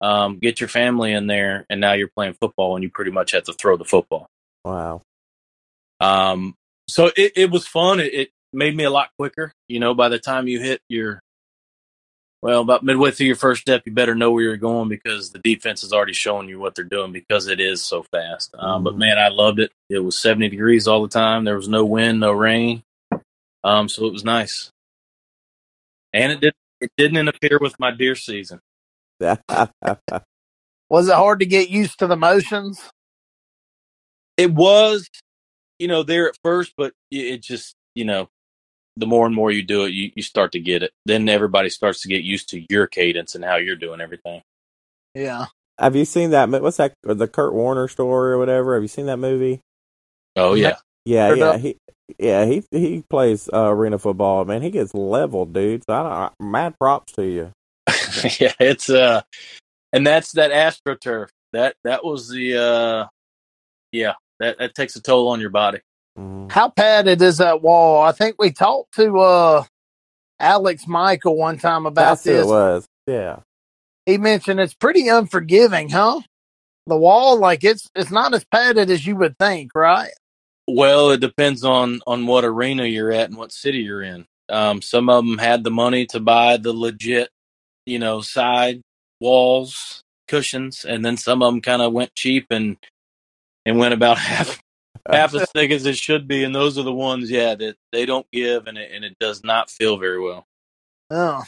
um, get your family in there, and now you're playing football, and you pretty much have to throw the football. Wow. Um, so it, it was fun. It, it made me a lot quicker. You know, by the time you hit your, well, about midway through your first step, you better know where you're going because the defense is already showing you what they're doing because it is so fast. Um, but, man, I loved it. It was seventy degrees all the time. There was no wind, no rain. Um, so it was nice. And it, did, it didn't interfere with my deer season. Was it hard to get used to the motions? It was, you know, there at first, but it just, you know, the more and more you do it, you, you start to get it. Then everybody starts to get used to your cadence and how you're doing everything. Yeah. Have you seen that? What's that? The Kurt Warner story or whatever? Have you seen that movie? Oh yeah, yeah, yeah. He, yeah, he he plays uh, arena football. Man, he gets leveled, dude. So I don't. Mad props to you. Yeah, it's uh, and that's that AstroTurf. That that was the uh, yeah. That that takes a toll on your body. How padded is that wall? I think we talked to uh, Alex Michael one time about That's this. It was, yeah. He mentioned it's pretty unforgiving, huh? The wall, like it's it's not as padded as you would think, right? Well, it depends on, on what arena you're at and what city you're in. Um, some of them had the money to buy the legit, you know, side walls, cushions, and then some of them kind of went cheap and and went about half. Half as thick as it should be, and those are the ones, yeah, that they don't give, and it, and it does not feel very well. Oh.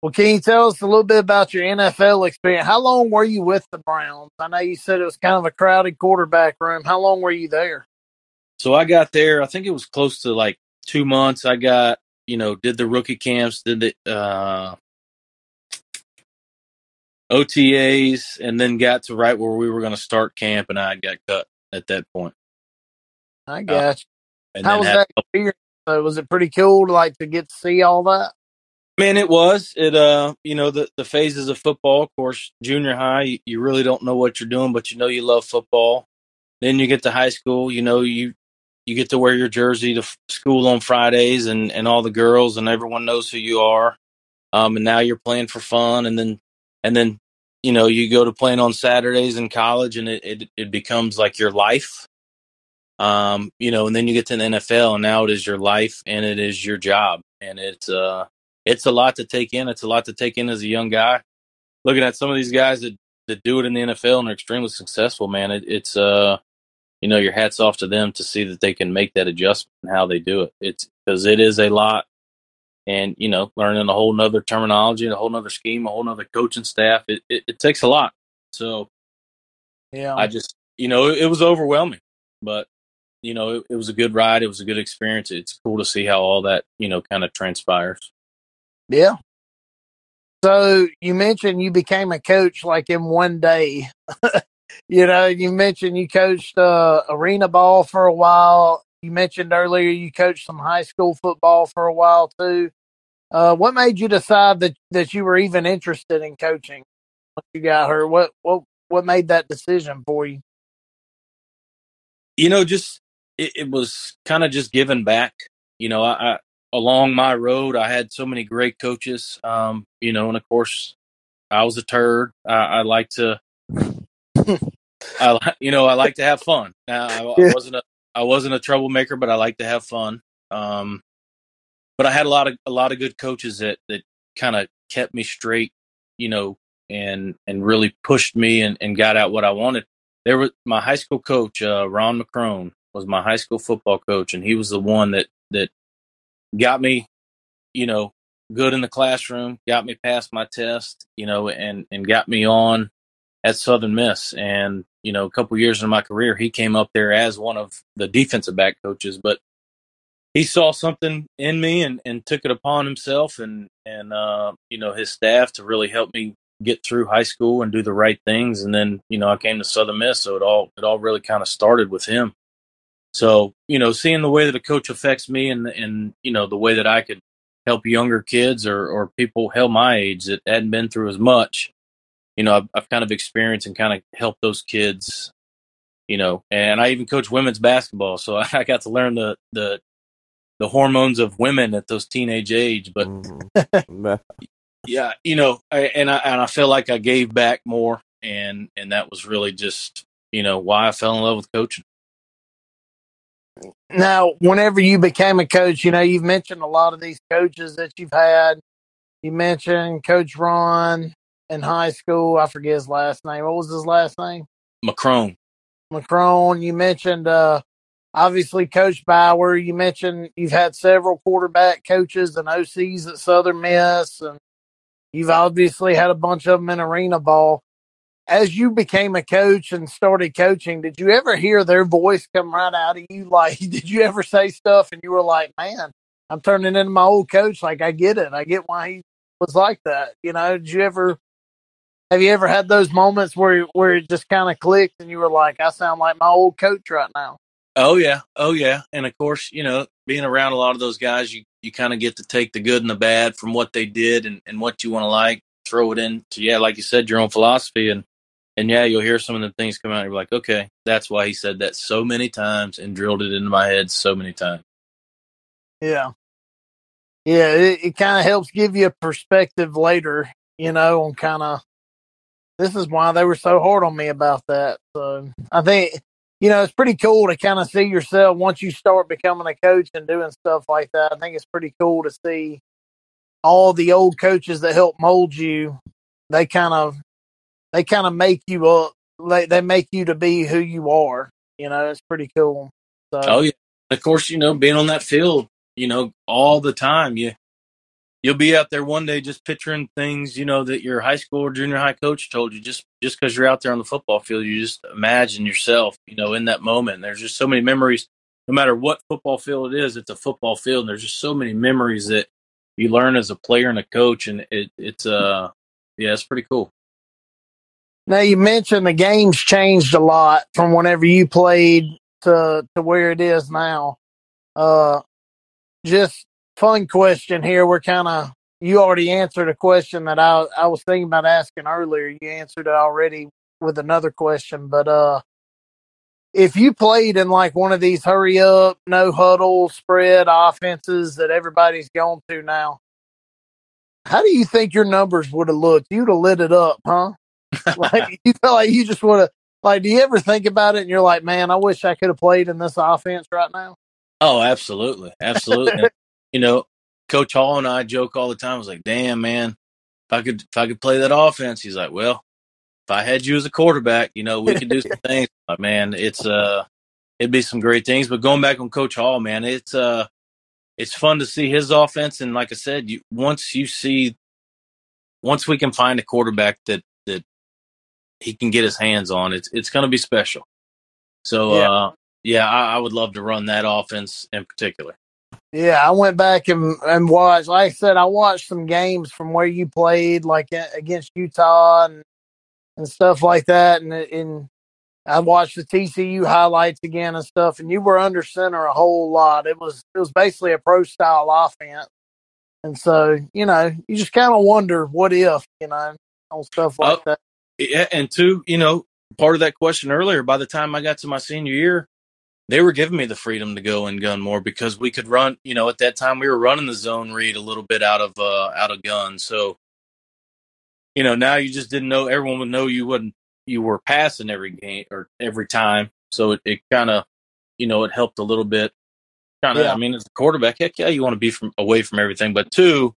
Well, can you tell us a little bit about your N F L experience? How long were you with the Browns? I know you said it was kind of a crowded quarterback room. How long were you there? So I got there, I think it was close to like two months. I got, you know, did the rookie camps, did the uh, O T As, and then got to right where we were going to start camp, and I got cut. At that point, I got you. Uh, How was that experience? So was it pretty cool to like to get to see all that? Man, it was. It uh, you know, the, the phases of football. Of course, junior high, you, you really don't know what you're doing, but you know you love football. Then you get to high school. You know you you get to wear your jersey to f- school on Fridays, and, and all the girls and everyone knows who you are. Um, and now you're playing for fun, and then and then. You know, you go to playing on Saturdays in college, and it, it, it becomes like your life. Um, you know, and then you get to the N F L, and now it is your life, and it is your job, and it's uh, it's a lot to take in. It's a lot to take in as a young guy. Looking at some of these guys that, that do it in the N F L and are extremely successful, man, it, it's uh, you know, your hats off to them to see that they can make that adjustment and how they do it. It's because it is a lot. And, you know, learning a whole nother terminology, a whole nother scheme, a whole nother coaching staff. It, it, it takes a lot. So, yeah, I just, you know, it, it was overwhelming. But, you know, it, it was a good ride. It was a good experience. It's cool to see how all that, you know, kind of transpires. Yeah. So you mentioned you became a coach like in one day. You know, you mentioned you coached uh, arena ball for a while. You mentioned earlier you coached some high school football for a while too. Uh, what made you decide that, that you were even interested in coaching once you got her? What what what made that decision for you? You know, just it, it was kind of just giving back. You know, I, I along my road, I had so many great coaches. Um, you know, and of course, I was a turd. I, I like to. I, you know, I like to have fun. Now, I, I wasn't a, I wasn't a troublemaker, but I like to have fun. Um, but I had a lot of, a lot of good coaches that, that kind of kept me straight, you know, and, and really pushed me and, and got out what I wanted. There was my high school coach, uh, Ron McCrone was my high school football coach. And he was the one that, that got me, you know, good in the classroom, got me past my test, you know, and, and got me on at Southern Miss. And, you know, a couple years in my career, he came up there as one of the defensive back coaches, but he saw something in me and, and took it upon himself and, and uh, you know, his staff to really help me get through high school and do the right things. And then, you know, I came to Southern Miss. So it all, it all really kind of started with him. So, you know, seeing the way that a coach affects me and, and, you know, the way that I could help younger kids or, or people hell my age that hadn't been through as much. You know, I've, I've kind of experienced and kind of helped those kids, you know, and I even coach women's basketball. So I got to learn the, the, the hormones of women at those teenage age. But mm-hmm. yeah, you know, I, and I, and I feel like I gave back more. And, and that was really just, you know, why I fell in love with coaching. Now, whenever you became a coach, you know, you've mentioned a lot of these coaches that you've had. You mentioned Coach Ron. In high school, I forget his last name. What was his last name? McCrone. McCrone. You mentioned, uh, obviously, Coach Bower. You mentioned you've had several quarterback coaches and O Cs at Southern Miss, and you've obviously had a bunch of them in arena ball. As you became a coach and started coaching, did you ever hear their voice come right out of you? Like, did you ever say stuff and you were like, man, I'm turning into my old coach. Like, I get it. I get why he was like that. You know, did you ever... Have you ever had those moments where where it just kind of clicked and you were like, I sound like my old coach right now? Oh, yeah. Oh, yeah. And, of course, you know, being around a lot of those guys, you, you kind of get to take the good and the bad from what they did and, and what you want to like, throw it in to, yeah, like you said, your own philosophy. And, and, yeah, you'll hear some of the things come out and you're like, okay, that's why he said that so many times and drilled it into my head so many times. Yeah. Yeah, it, it kind of helps give you a perspective later, you know, on kind of, this is why they were so hard on me about that. So I think, you know, it's pretty cool to kind of see yourself once you start becoming a coach and doing stuff like that. I think it's pretty cool to see all the old coaches that helped mold you. They kind of, they kind of make you up. They, they make you to be who you are. You know, it's pretty cool. So. Oh yeah. Of course, you know, being on that field, you know, all the time, you, You'll be out there one day just picturing things, you know, that your high school or junior high coach told you. Just just because you're out there on the football field, you just imagine yourself, you know, in that moment. There's just so many memories. No matter what football field it is, it's a football field. And there's just so many memories that you learn as a player and a coach, and it, it's uh, yeah, it's pretty cool. Now you mentioned the game's changed a lot from whenever you played to to where it is now. Uh, just. Fun question here. We're kind of, you already answered a question that I I was thinking about asking earlier. You answered it already with another question, but uh, if you played in like one of these hurry up, no huddle spread offenses that everybody's going to now, how do you think your numbers would have looked? You'd have lit it up, huh? Like you felt like you just would have, like, do you ever think about it and you're like, man, I wish I could have played in this offense right now? Oh, absolutely. Absolutely. You know, Coach Hall and I joke all the time. I was like, damn, man, if I could if I could play that offense. He's like, well, if I had you as a quarterback, you know, we could do some things. But, man, it's uh, it'd be some great things. But going back on Coach Hall, man, it's uh, it's fun to see his offense. And like I said, you, once you see – once we can find a quarterback that, that he can get his hands on, it's it's going to be special. So, yeah, uh, yeah I, I would love to run that offense in particular. Yeah, I went back and, and watched. Like I said, I watched some games from where you played, like against Utah and and stuff like that. And, and I watched the T C U highlights again and stuff. And you were under center a whole lot. It was it was basically a pro style offense. And so, you know, you just kind of wonder what if, you know, on stuff like uh, that. Yeah, and two, you know, part of that question earlier. By the time I got to my senior year, they were giving me the freedom to go and gun more because we could run, you know, at that time we were running the zone read a little bit out of, uh, out of gun. So, you know, now you just didn't know, everyone would know you wouldn't, you were passing every game or every time. So it, it kind of, you know, it helped a little bit. Kind of, yeah. I mean, as a quarterback, heck yeah, you want to be from away from everything, but two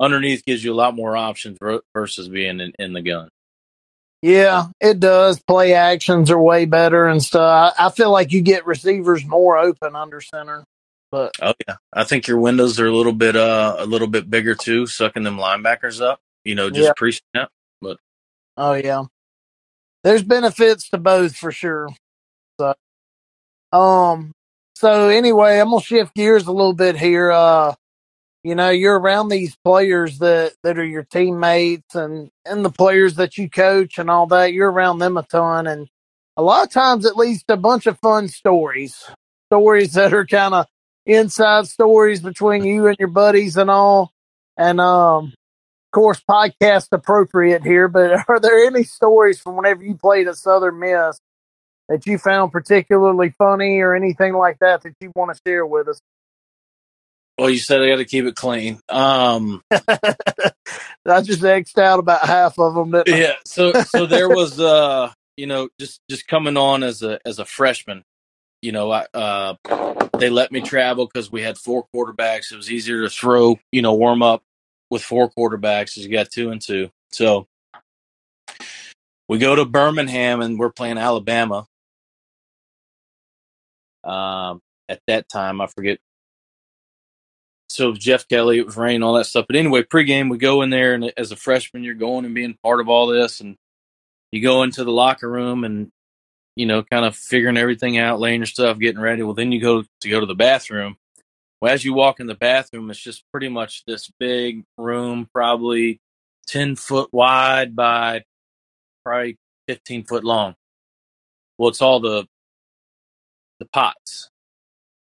underneath gives you a lot more options versus being in, in the gun. Yeah, it does. Play actions are way better and stuff. I feel like you get receivers more open under center. But oh yeah, I think your windows are a little bit uh a little bit bigger too, sucking them linebackers up. You know, just yeah. pre-snap. But oh yeah, there's benefits to both for sure. So, um, so anyway, I'm gonna shift gears a little bit here. Uh, you know, you're around these players that, that are your teammates and, and the players that you coach and all that. You're around them a ton. And a lot of times it leads to a bunch of fun stories, stories that are kind of inside stories between you and your buddies and all. And, um, of course, podcast appropriate here, but are there any stories from whenever you played at Southern Miss that you found particularly funny or anything like that that you want to share with us? Well, you said I got to keep it clean. Um, I just X'd out about half of them. Didn't I? Yeah. So, so there was, uh, you know, just, just coming on as a, as a freshman, you know, I, uh, they let me travel cause we had four quarterbacks. It was easier to throw, you know, warm up with four quarterbacks as you got two and two. So we go to Birmingham and we're playing Alabama. Um, at that time, I forget. So it was Jeff Kelly, it was rain, all that stuff. But anyway, pregame, we go in there, and as a freshman, you're going and being part of all this. And you go into the locker room and, you know, kind of figuring everything out, laying your stuff, getting ready. Well, then you go to go to the bathroom. Well, as you walk in the bathroom, it's just pretty much this big room, probably ten foot wide by probably fifteen foot long. Well, it's all the the pots.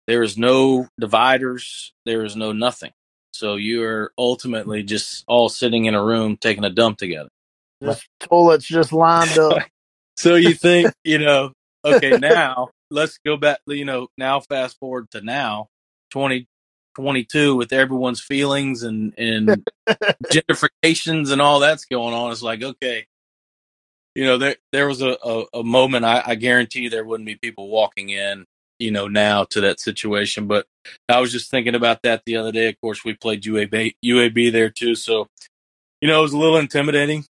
There is no dividers. There is no nothing. So you are ultimately just all sitting in a room taking a dump together. The toilets just lined up. So you think, you know, okay, now let's go back, you know, now fast forward to now, twenty twenty-two, with everyone's feelings and, and gentrifications and all that's going on. It's like, okay, you know, there there was a, a, a moment I, I guarantee there wouldn't be people walking in, you know, now to that situation. But I was just thinking about that the other day. Of course, we played U A B, U A B there too. So, you know, it was a little intimidating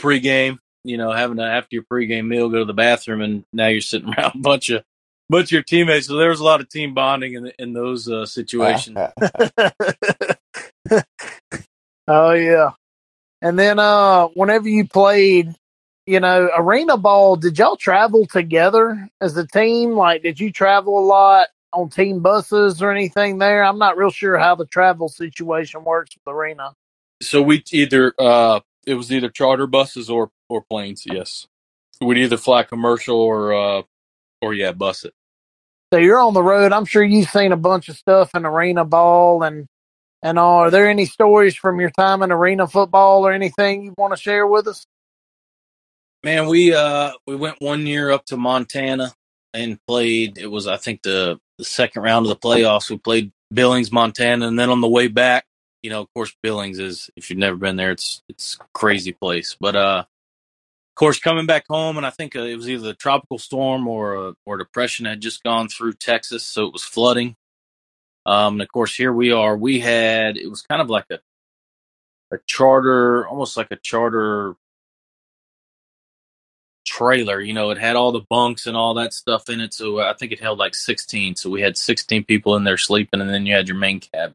pregame, you know, having to, after your pregame meal, go to the bathroom and now you're sitting around a bunch of, bunch of your teammates. So there was a lot of team bonding in, in those uh, situations. Oh yeah. And then uh, whenever you played, you know, arena ball, did y'all travel together as a team? Like, did you travel a lot on team buses or anything there? I'm not real sure how the travel situation works with arena. So we either, uh, it was either charter buses or, or planes. Yes. We'd either fly commercial or, uh, or yeah, bus it. So you're on the road. I'm sure you've seen a bunch of stuff in arena ball and, and all. Are there any stories from your time in arena football or anything you want to share with us? Man, we uh we went one year up to Montana and played. It was I think the, the second round of the playoffs. We played Billings, Montana, and then on the way back, you know, of course, Billings is, if you've never been there, it's it's a crazy place. But uh, of course, coming back home, and I think uh, it was either a tropical storm or a, or depression had just gone through Texas, so it was flooding. Um, and of course, here we are. We had it was kind of like a a charter, almost like a charter trailer, you know, it had all the bunks and all that stuff in it. So I think it held like sixteen. So we had sixteen people in there sleeping, and then you had your main cabin,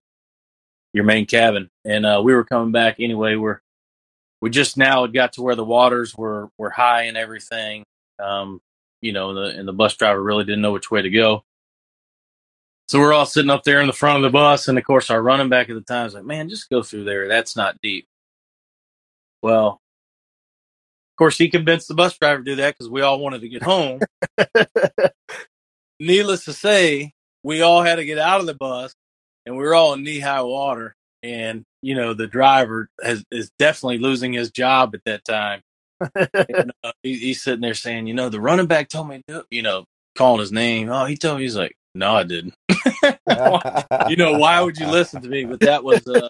your main cabin. And uh, we were coming back anyway. We're we just now had got to where the waters were were high and everything. Um, you know, the, and the bus driver really didn't know which way to go. So we're all sitting up there in the front of the bus, and of course our running back at the time is like, man, just go through there. That's not deep. Well, of course, he convinced the bus driver to do that because we all wanted to get home. Needless to say, we all had to get out of the bus, and we were all in knee-high water. And, you know, the driver has, is definitely losing his job at that time. And, uh, he, he's sitting there saying, you know, the running back told me, to, you know, calling his name. Oh, he told me, he's like, no, I didn't. You know, why would you listen to me? But that was, uh,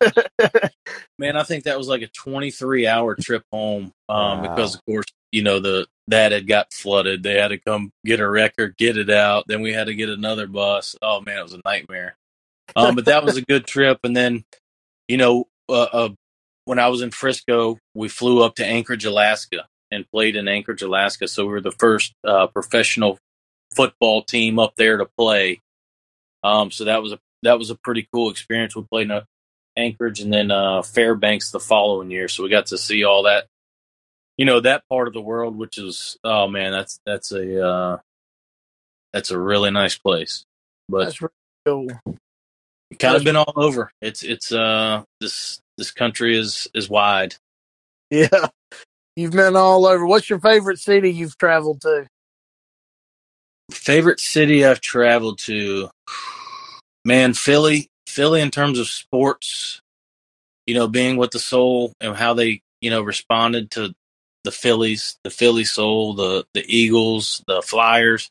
man, I think that was like a twenty-three hour trip home um, wow. because, of course, you know, the that had got flooded. They had to come get a record, get it out. Then we had to get another bus. Oh, man, it was a nightmare. Um, but that was a good trip. And then, you know, uh, uh, when I was in Frisco, we flew up to Anchorage, Alaska and played in Anchorage, Alaska. So we were the first uh, professional football team up there to play. Um, so that was a that was a pretty cool experience. We played in Anchorage and then uh, Fairbanks the following year, so we got to see all that, you know, that part of the world, which is oh man, that's that's a uh, that's a really nice place. But that's really cool. It's kind of been all over. It's it's uh this this country is is wide. Yeah, you've been all over. What's your favorite city you've traveled to? Favorite city I've traveled to, man, Philly, Philly in terms of sports, you know, being with the Soul and how they, you know, responded to the Phillies, the Philly Soul, the, the Eagles, the Flyers,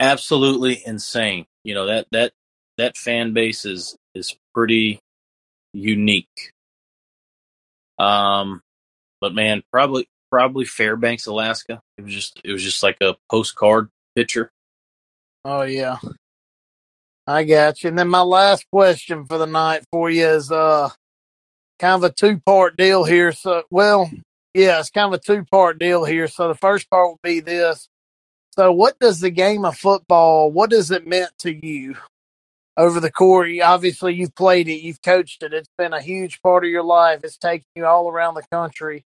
absolutely insane. You know, that, that, that fan base is, is pretty unique. Um, but man, probably, probably Fairbanks, Alaska. It was just, it was just like a postcard picture. Oh yeah, I got you. And then my last question for the night for you is uh kind of a two-part deal here. So, well, yeah, it's kind of a two-part deal here. So the first part would be this: so what does the game of football, what does it meant to you over the course? Obviously, you've played it, you've coached it. It's been a huge part of your life. It's taken you all around the country.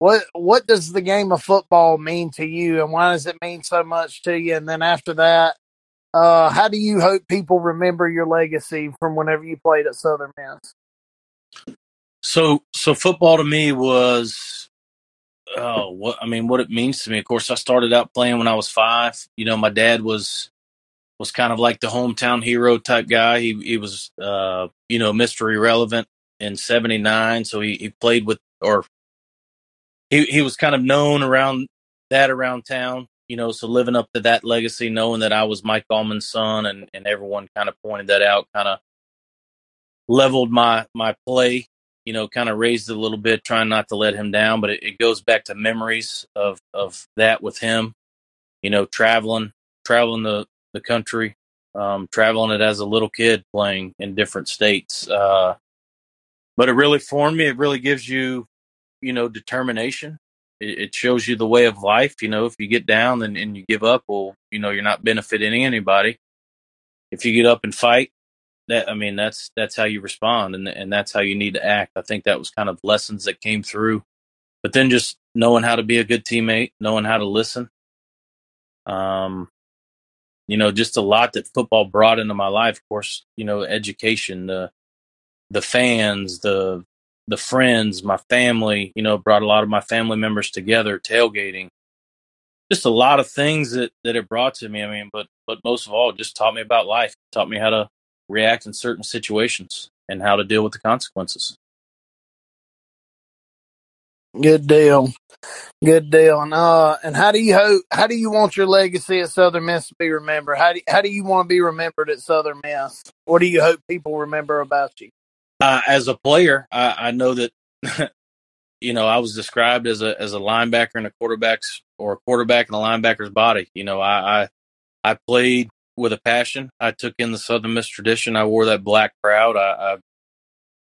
What what does the game of football mean to you, and why does it mean so much to you? And then after that, uh, how do you hope people remember your legacy from whenever you played at Southern Miss? So, so football to me was, oh, what I mean, what it means to me. Of course, I started out playing when I was five. You know, my dad was was kind of like the hometown hero type guy. He he was, uh, you know, Mister Irrelevant in seventy-nine, so he, he played with or. He he was kind of known around that around town, you know, so living up to that legacy, knowing that I was Mike Allman's son and, and everyone kind of pointed that out, kind of leveled my, my play, you know, kind of raised it a little bit, trying not to let him down. But it, it goes back to memories of, of that with him, you know, traveling, traveling the, the country, um, traveling it as a little kid, playing in different states. Uh, but it really formed me. It really gives you, you know, determination. It, it shows you the way of life. You know, if you get down and, and you give up, well, you know, you're not benefiting anybody. If you get up and fight, that I mean, that's that's how you respond, and and that's how you need to act. I think that was kind of lessons that came through. But then just knowing how to be a good teammate, knowing how to listen. Um, you know, just a lot that football brought into my life. Of course, you know, education, the the fans, the the friends, my family, you know, brought a lot of my family members together, tailgating, just a lot of things that, that it brought to me. I mean, but, but most of all, it just taught me about life, taught me how to react in certain situations and how to deal with the consequences. Good deal. Good deal. And, uh, and how do you hope, how do you want your legacy at Southern Miss to be remembered? How do you, how do you want to be remembered at Southern Miss? What do you hope people remember about you? Uh, as a player, I, I know that, you know, I was described as a as a linebacker in a quarterback's or a quarterback in a linebacker's body. You know, I, I I played with a passion. I took in the Southern Miss tradition. I wore that black proud. I, I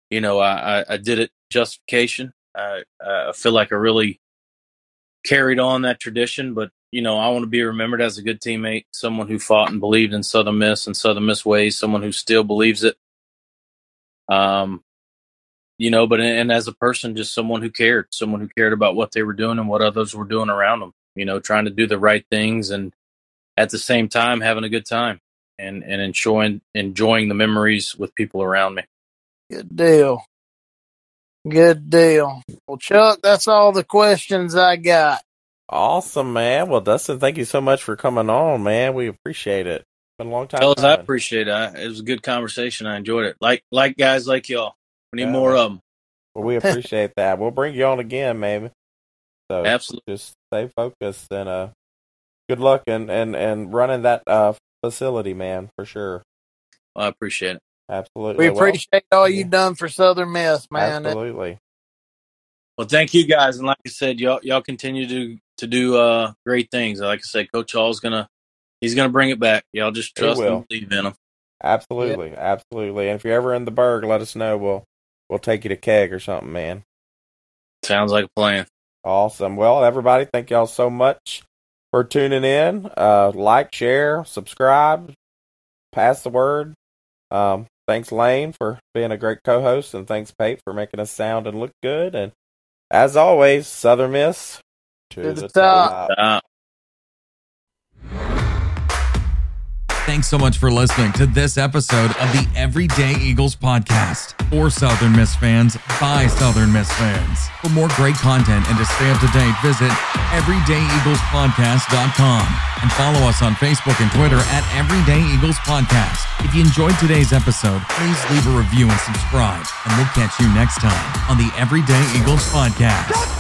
you know, I, I did it justification. I, I feel like I really carried on that tradition. But, you know, I want to be remembered as a good teammate, someone who fought and believed in Southern Miss and Southern Miss ways, someone who still believes it. Um, you know, but, and as a person, just someone who cared, someone who cared about what they were doing and what others were doing around them, you know, trying to do the right things and at the same time, having a good time. and, and enjoying, enjoying the memories with people around me. Good deal. Good deal. Well, Chuck, that's all the questions I got. Awesome, man. Well, Dustin, thank you so much for coming on, man. We appreciate it. It's been a long time. Fellas, I appreciate it. It was a good conversation. I enjoyed it. Like, like guys like y'all. We need yeah, more man. of them. Well, we appreciate that. We'll bring you on again, maybe. So absolutely. Just stay focused and uh, good luck and and and running that uh facility, man, for sure. Well, I appreciate it. Absolutely. We appreciate well, all yeah. you've done for Southern Miss, man. Absolutely. Well, thank you guys, and like I said, y'all y'all continue to to do uh great things. Like I said, Coach Hall's gonna he's gonna bring it back. Y'all just trust and believe in him. Absolutely, yeah. absolutely. And if you're ever in the Berg, let us know. We'll we'll take you to keg or something, man. Sounds like a plan. Awesome. Well, everybody, thank y'all so much for tuning in. Uh, like, share, subscribe, pass the word. Um, thanks, Lane, for being a great co-host, and thanks, Pate, for making us sound and look good. And as always, Southern Miss to, to the, the top. top. Thanks so much for listening to this episode of the Everyday Eagles podcast. For Southern Miss fans, by Southern Miss fans. For more great content and to stay up to date, visit everyday eagles podcast dot com and follow us on Facebook and Twitter at Everyday Eagles Podcast. If you enjoyed today's episode, please leave a review and subscribe, and we'll catch you next time on the Everyday Eagles Podcast.